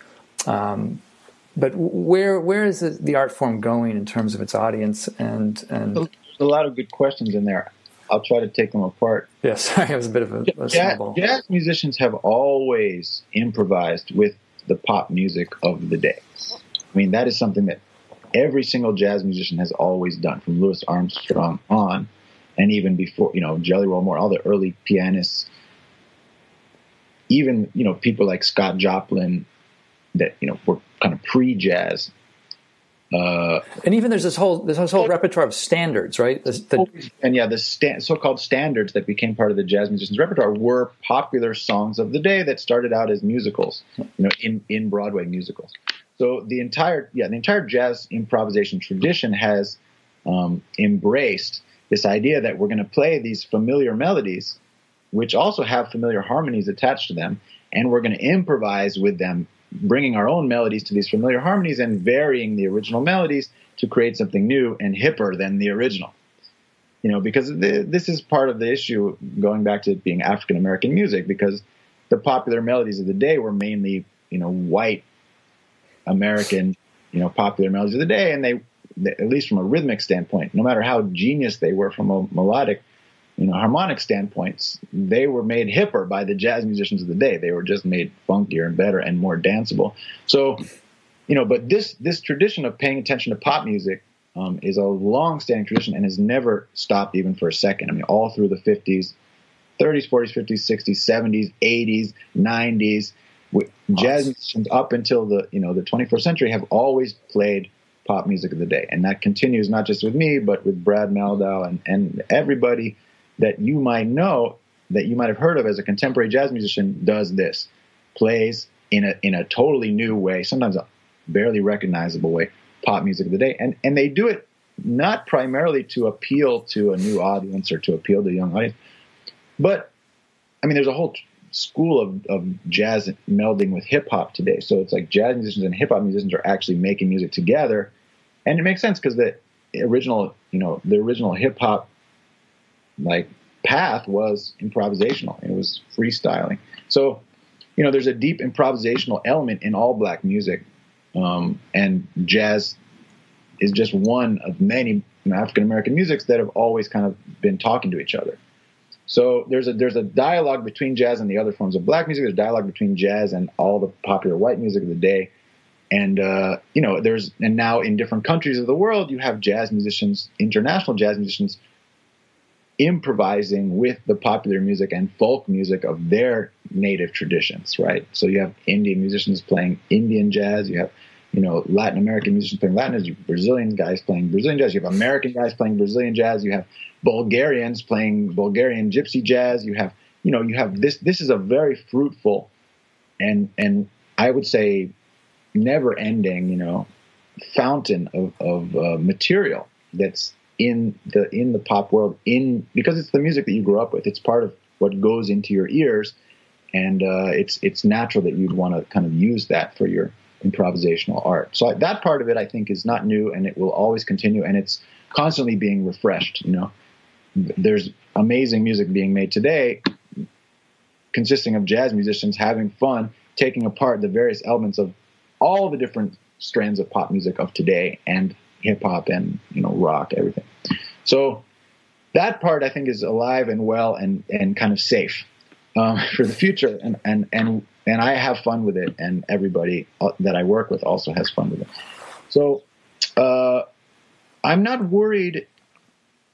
But where is the art form going in terms of its audience? And a lot of good questions in there. I'll try to take them apart. Yes, yeah, it was a bit of a snowball. Jazz musicians have always improvised with the pop music of the day. I mean, that is something that every single jazz musician has always done, from Louis Armstrong on, and even before, Jelly Roll Moore, all the early pianists, even, people like Scott Joplin that, were kind of pre-jazz. And even there's this whole repertoire of standards, right? The so-called standards that became part of the jazz musician's repertoire were popular songs of the day that started out as musicals, in Broadway musicals. So the entire jazz improvisation tradition has embraced this idea that we're going to play these familiar melodies, which also have familiar harmonies attached to them, and we're going to improvise with them, bringing our own melodies to these familiar harmonies and varying the original melodies to create something new and hipper than the original. Because this is part of the issue, going back to it being African-American music, because the popular melodies of the day were mainly, white American, popular melodies of the day. And they, at least from a rhythmic standpoint, no matter how genius they were from a melodic, harmonic standpoints, they were made hipper by the jazz musicians of the day. They were just made funkier and better and more danceable. So, but this tradition of paying attention to pop music is a long-standing tradition and has never stopped even for a second. I mean, all through the 50s, 30s, 40s, 50s, 60s, 70s, 80s, 90s, jazz musicians up until the 21st century have always played pop music of the day. And that continues not just with me, but with Brad Mehldau and everybody that you might know, that you might have heard of as a contemporary jazz musician, does this, plays in a totally new way, sometimes a barely recognizable way, pop music of the day. And they do it not primarily to appeal to a new audience or to appeal to a young audience, but, I mean, there's a whole school of jazz melding with hip-hop today. So it's like jazz musicians and hip-hop musicians are actually making music together. And it makes sense because the original hip-hop path was improvisational. It was freestyling. So, there's a deep improvisational element in all black music. And jazz is just one of many African-American musics that have always kind of been talking to each other. So there's a dialogue between jazz and the other forms of black music. There's a dialogue between jazz and all the popular white music of the day. And, and now in different countries of the world, you have jazz musicians, international jazz musicians, improvising with the popular music and folk music of their native traditions, right? So you have Indian musicians playing Indian jazz, you have, Latin American musicians playing Latin jazz, you have Brazilian guys playing Brazilian jazz, you have American guys playing Brazilian jazz, you have Bulgarians playing Bulgarian gypsy jazz, you have, this is a very fruitful and I would say never ending, fountain of material that's in the pop world, because it's the music that you grew up with. It's part of what goes into your ears, and it's natural that you'd want to kind of use that for your improvisational art. So that part of it, I think, is not new, and it will always continue, and it's constantly being refreshed. There's amazing music being made today, consisting of jazz musicians having fun, taking apart the various elements of all the different strands of pop music of today and hip-hop and rock, everything. So that part, I think, is alive and well and kind of safe for the future, and And I have fun with it, and everybody that I work with also has fun with it. So I'm not worried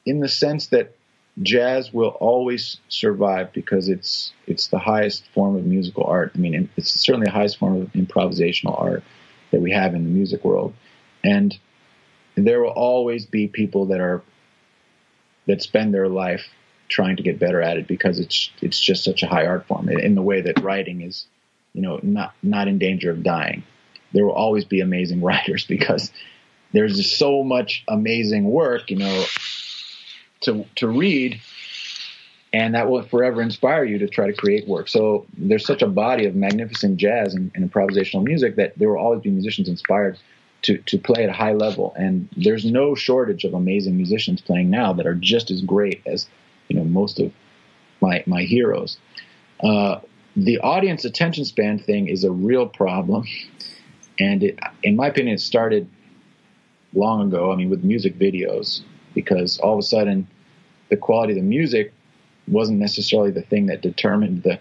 in the sense that jazz will always survive, because it's the highest form of musical art. I mean, it's certainly the highest form of improvisational art that we have in the music world. And there will always be people that spend their life trying to get better at it, because it's just such a high art form, in the way that writing is, you know, not in danger of dying. There will always be amazing writers, because there's just so much amazing work, you know, to read, and that will forever inspire you to try to create work. So there's such a body of magnificent jazz and improvisational music that there will always be musicians inspired to play at a high level. And there's no shortage of amazing musicians playing now that are just as great as, you know, most of my heroes. The audience attention span thing is a real problem. And it, in my opinion, it started long ago, I mean, with music videos, because all of a sudden the quality of the music wasn't necessarily the thing that determined the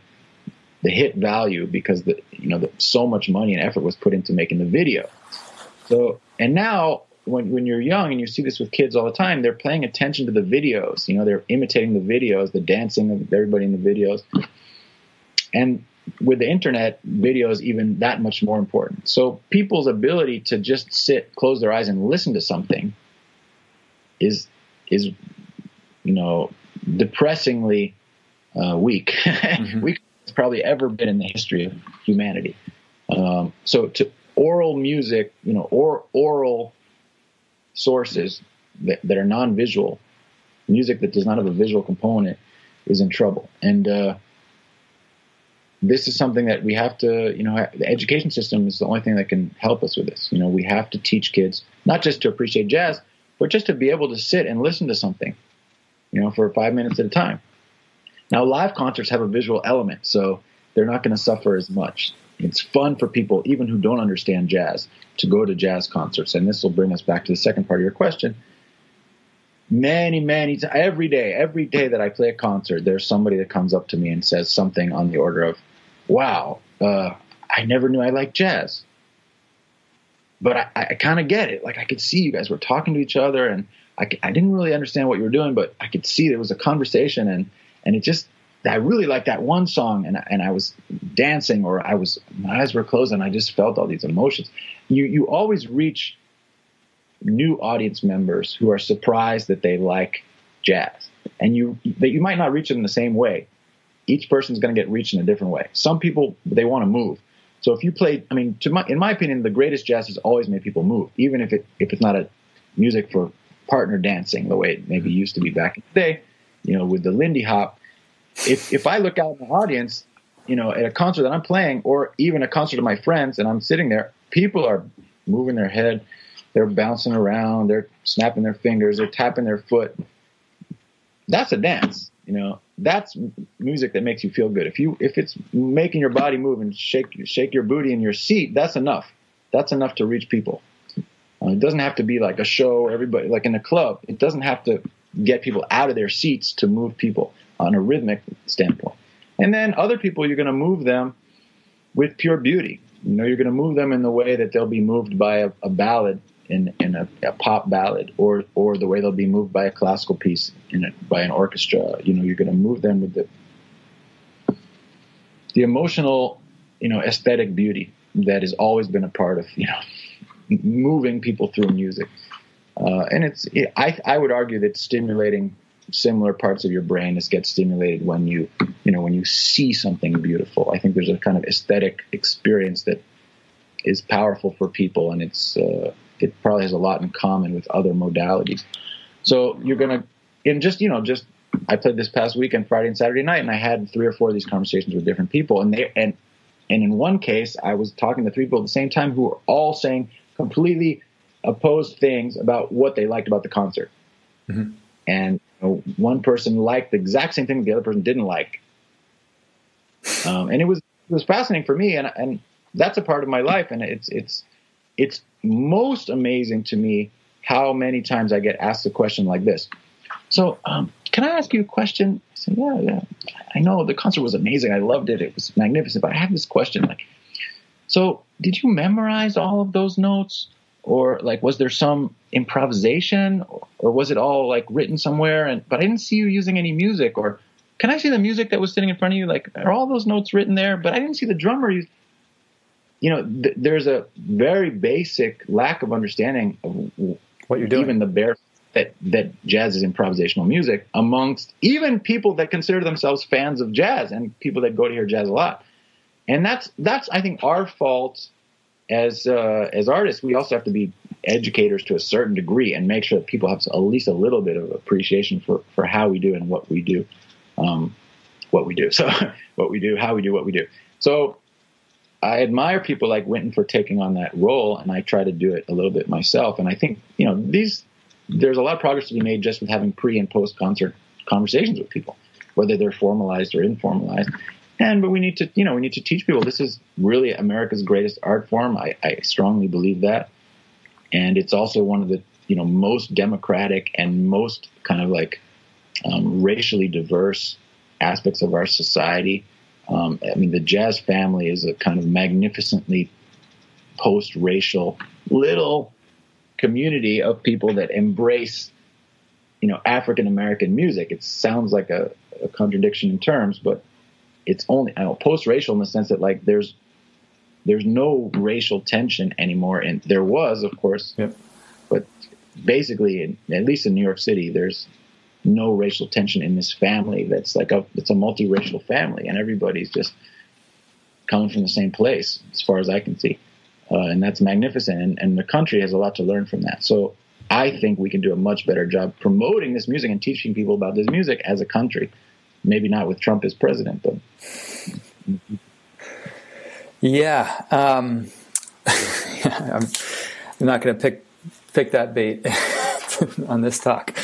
hit value, because so much money and effort was put into making the video. So, and now when you're young, and you see this with kids all the time, they're paying attention to the videos, you know, they're imitating the videos, the dancing of everybody in the videos. And with the internet, video is even that much more important. So people's ability to just sit, close their eyes, and listen to something is you know, depressingly weak. Mm-hmm. Weak it's probably ever been in the history of humanity. So to oral music, you know, or oral sources that are non-visual, music that does not have a visual component, is in trouble. And this is something that we have to, you know, the education system is the only thing that can help us with this. You know, we have to teach kids not just to appreciate jazz, but just to be able to sit and listen to something, you know, for 5 minutes at a time. Now, live concerts have a visual element, so they're not going to suffer as much. It's fun for people, even who don't understand jazz, to go to jazz concerts. And this will bring us back to the second part of your question. Many times, every day that I play a concert, there's somebody that comes up to me and says something on the order of, wow, I never knew I liked jazz, but I kind of get it. Like, I could see you guys were talking to each other, and I didn't really understand what you were doing, but I could see there was a conversation, and it just, I really liked that one song, and I was dancing, or my eyes were closed, and I just felt all these emotions. You always reach new audience members who are surprised that they like jazz, and you might not reach them the same way. Each person's going to get reached in a different way. Some people, they want to move. So if you play, I mean, in my opinion, the greatest jazz has always made people move, even if it's not a music for partner dancing the way it maybe used to be back in the day, you know, with the Lindy Hop. If I look out in the audience, you know, at a concert that I'm playing, or even a concert of my friends, and I'm sitting there, people are moving their head, they're bouncing around, they're snapping their fingers, they're tapping their foot. That's a dance, you know. That's music that makes you feel good. If it's making your body move and shake your booty in your seat, that's enough. That's enough to reach people. It doesn't have to be like a show. Everybody, like in a club, it doesn't have to get people out of their seats to move people on a rhythmic standpoint. And then other people, you're going to move them with pure beauty. You know, you're going to move them in the way that they'll be moved by a ballad in a pop ballad, or the way they'll be moved by a classical piece by an orchestra. You know, you're going to move them with the emotional, you know, aesthetic beauty that has always been a part of, you know, moving people through music. And I would argue that stimulating similar parts of your brain gets stimulated when you see something beautiful. I think there's a kind of aesthetic experience that is powerful for people, and it probably has a lot in common with other modalities. So you're going to, and just I played this past weekend, Friday and Saturday night, and I had 3 or 4 of these conversations with different people, and in one case I was talking to 3 people at the same time who were all saying completely opposed things about what they liked about the concert. Mm-hmm. And you know, one person liked the exact same thing the other person didn't like. And it was fascinating for me, and that's a part of my life, and it's most amazing to me how many times I get asked a question like this. So, can I ask you a question? I said, yeah. I know the concert was amazing. I loved it. It was magnificent. But I have this question, like, so did you memorize all of those notes? Or, like, was there some improvisation? Or was it all, like, written somewhere? But I didn't see you using any music. Or can I see the music that was sitting in front of you? Like, are all those notes written there? But I didn't see the drummer. You know, there's a very basic lack of understanding of what you're doing. Even the bare that jazz is improvisational music amongst even people that consider themselves fans of jazz and people that go to hear jazz a lot. And that's I think our fault as artists. We also have to be educators to a certain degree and make sure that people have at least a little bit of appreciation for how we do and what we do, what we do. So I admire people like Wynton for taking on that role, and I try to do it a little bit myself. And I think, you know, there's a lot of progress to be made just with having pre- and post-concert conversations with people, whether they're formalized or informalized. But we need to teach people this is really America's greatest art form. I strongly believe that. And it's also one of the, you know, most democratic and most kind of like racially diverse aspects of our society. I mean, the jazz family is a kind of magnificently post-racial little community of people that embrace, you know, African-American music. It sounds like a contradiction in terms, but it's only post-racial in the sense that, like, there's no racial tension anymore. And there was, of course, yep. But basically, at least in New York City, there's no racial tension in this family. That's like it's a multiracial family, and everybody's just coming from the same place, as far as I can see, and that's magnificent. And the country has a lot to learn from that. So I think we can do a much better job promoting this music and teaching people about this music as a country. Maybe not with Trump as president, but yeah, I'm not going to pick that bait on this talk.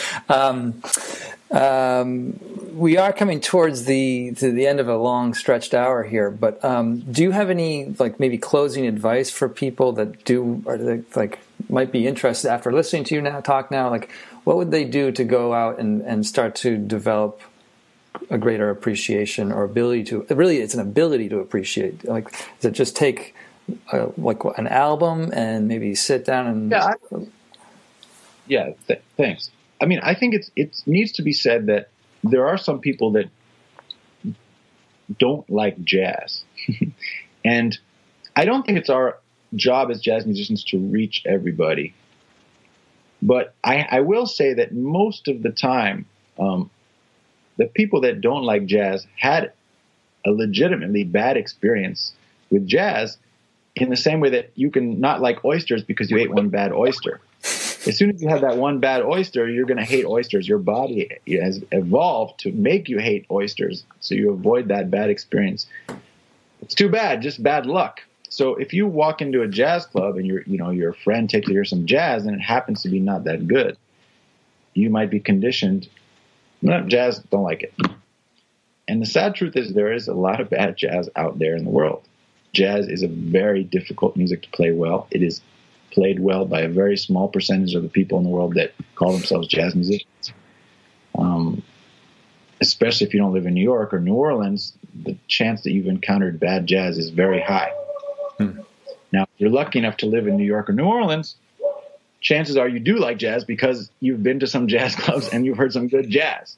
We are coming towards the end of a long stretched hour here, but do you have any, like, maybe closing advice for people that might be interested after listening to you talk now? Like, what would they do to go out and start to develop a greater appreciation or ability to? Really, it's an ability to appreciate. Like, does it just take like an album and maybe sit down and? Yeah. Thanks. I mean, I think it needs to be said that there are some people that don't like jazz. And I don't think it's our job as jazz musicians to reach everybody. But I will say that most of the time, the people that don't like jazz had a legitimately bad experience with jazz in the same way that you can not like oysters because you ate one bad oyster. As soon as you have that one bad oyster, you're going to hate oysters. Your body has evolved to make you hate oysters, so you avoid that bad experience. It's too bad, just bad luck. So if you walk into a jazz club and your friend takes you to hear some jazz and it happens to be not that good, you might be conditioned, no, jazz, don't like it. And the sad truth is there is a lot of bad jazz out there in the world. Jazz is a very difficult music to play well. It is played well by a very small percentage of the people in the world that call themselves jazz musicians. Especially if you don't live in New York or New Orleans, the chance that you've encountered bad jazz is very high. Hmm. Now, if you're lucky enough to live in New York or New Orleans, chances are you do like jazz because you've been to some jazz clubs and you've heard some good jazz.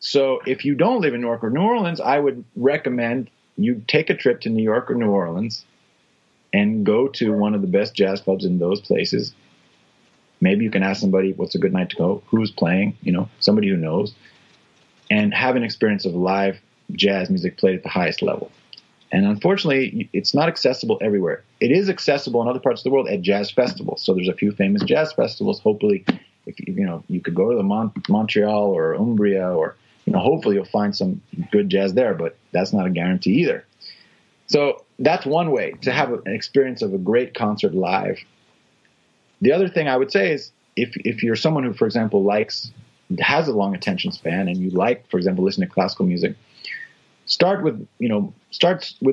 So if you don't live in New York or New Orleans, I would recommend you take a trip to New York or New Orleans and go to one of the best jazz clubs in those places. Maybe you can ask somebody, what's a good night to go? Who's playing? You know, somebody who knows. And have an experience of live jazz music played at the highest level. And unfortunately, it's not accessible everywhere. It is accessible in other parts of the world at jazz festivals. So there's a few famous jazz festivals. Hopefully, if you know, you could go to the Montreal or Umbria, or, you know, hopefully you'll find some good jazz there, but that's not a guarantee either. So that's one way to have an experience of a great concert live. The other thing I would say is if you're someone who, for example, has a long attention span and you like, for example, listen to classical music, start with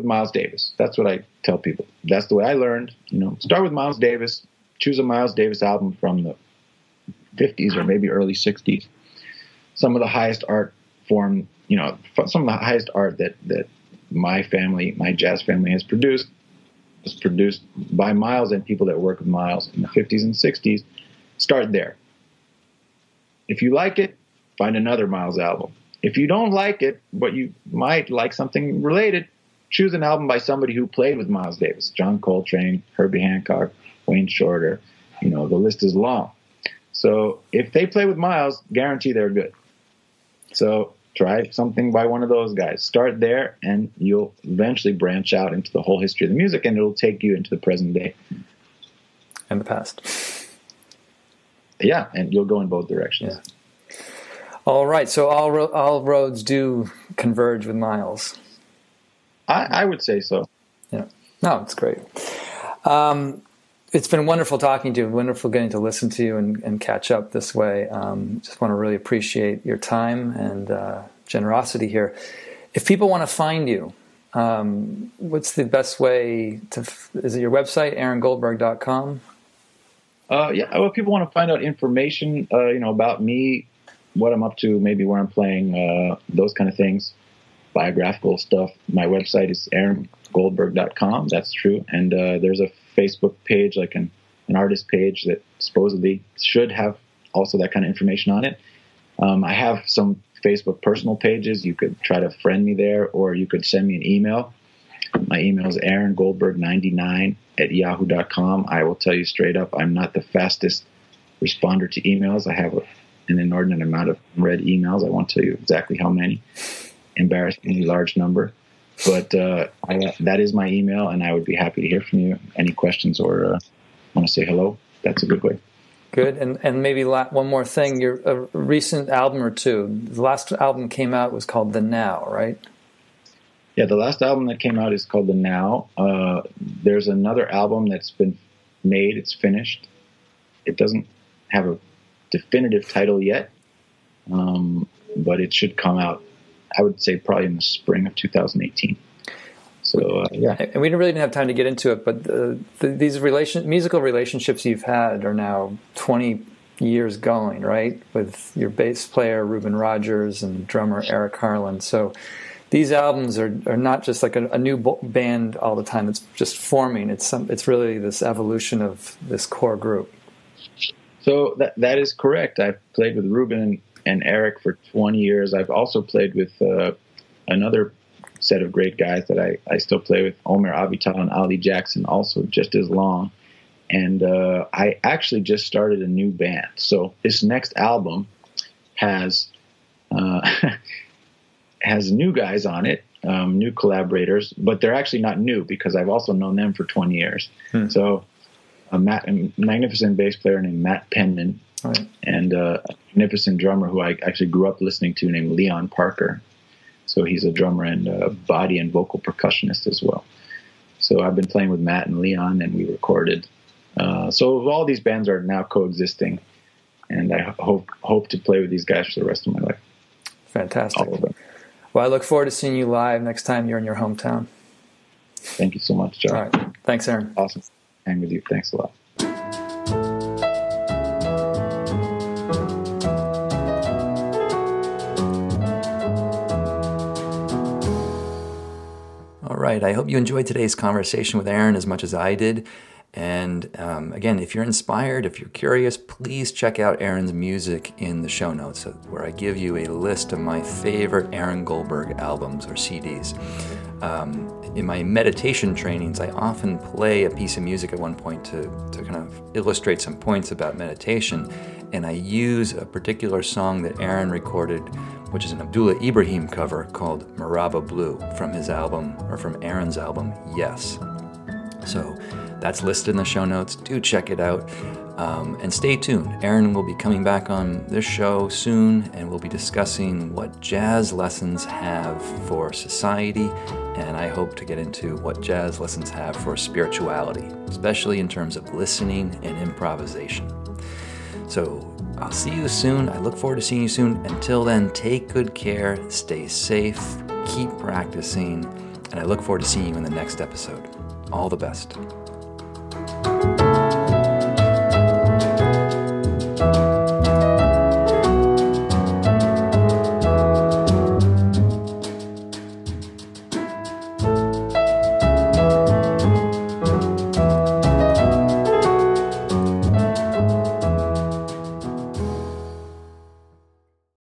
Miles Davis. That's what I tell people. That's the way I learned. You know, start with Miles Davis, choose a Miles Davis album from the 50s or maybe early 60s. Some of the highest art form, you know, some of the highest art that my family, my jazz family, has produced was produced by Miles, and people that work with Miles in the 50s and 60s. Start there. If you like it, find another Miles album. If you don't like it, but you might like something related, choose an album by somebody who played with Miles Davis, John Coltrane, Herbie Hancock, Wayne Shorter. You know, the list is long. So if they play with Miles, guarantee they're good. So try something by one of those guys. Start there, and you'll eventually branch out into the whole history of the music, and it'll take you into the present day. And the past. Yeah, and you'll go in both directions. Yeah. All right, so all roads do converge with Miles. I would say so. Yeah. No, it's great. It's been wonderful talking to you, wonderful getting to listen to you and catch up this way. Just want to really appreciate your time and generosity here. If people want to find you, what's the best way to is it your website, aarongoldberg.com? Yeah, well, if people want to find out information, about me, what I'm up to, maybe where I'm playing, those kind of things, biographical stuff. My website is aarongoldberg.com. That's true. And there's a Facebook page, like an artist page, that supposedly should have also that kind of information on it. I have some Facebook personal pages. You could try to friend me there, or you could send me an email. My email is aarongoldberg99@yahoo.com. I will tell you straight up, I'm not the fastest responder to emails. I have an inordinate amount of read emails. I won't tell you exactly how many. Embarrassingly large number. But that is my email, and I would be happy to hear from you. Any questions or want to say hello, that's a good way. Good. And maybe one more thing. A recent album or two. The last album came out was called The Now, right? Yeah, the last album that came out is called The Now. There's another album that's been made. It's finished. It doesn't have a definitive title yet, but it should come out, I would say, probably in the spring of 2018. So, yeah. And we really didn't have time to get into it, but these musical relationships you've had are now 20 years going, right, with your bass player, Ruben Rogers, and drummer, Eric Harlan. So these albums are not just like a new band all the time. It's just forming. It's really this evolution of this core group. So that is correct. I've played with Ruben and Eric for 20 years. I've also played with another set of great guys that I still play with, Omer Avital and Ali Jackson, also just as long. And I actually just started a new band. So this next album has new guys on it, new collaborators, but they're actually not new because I've also known them for 20 years. Hmm. So a magnificent bass player named Matt Penman, right, and a magnificent drummer who I actually grew up listening to named Leon Parker. So he's a drummer and a body and vocal percussionist as well. So I've been playing with Matt and Leon, and we recorded. So all these bands are now coexisting, and I hope to play with these guys for the rest of my life. Fantastic. All of them. Well, I look forward to seeing you live next time you're in your hometown. Thank you so much, John. All right. Thanks, Aaron. Awesome. Hang with you. Thanks a lot. All right. I hope you enjoyed today's conversation with Aaron as much as I did. And again, if you're inspired, if you're curious, please check out Aaron's music in the show notes, where I give you a list of my favorite Aaron Goldberg albums or CDs. In my meditation trainings, I often play a piece of music at one point to kind of illustrate some points about meditation. And I use a particular song that Aaron recorded, which is an Abdullah Ibrahim cover called Maraba Blue from Aaron's album, Yes. So that's listed in the show notes. Do check it out. And stay tuned. Aaron will be coming back on this show soon, and we'll be discussing what jazz lessons have for society, and I hope to get into what jazz lessons have for spirituality, especially in terms of listening and improvisation. So I'll see you soon. I look forward to seeing you soon. Until then, take good care, stay safe, keep practicing, and I look forward to seeing you in the next episode. All the best.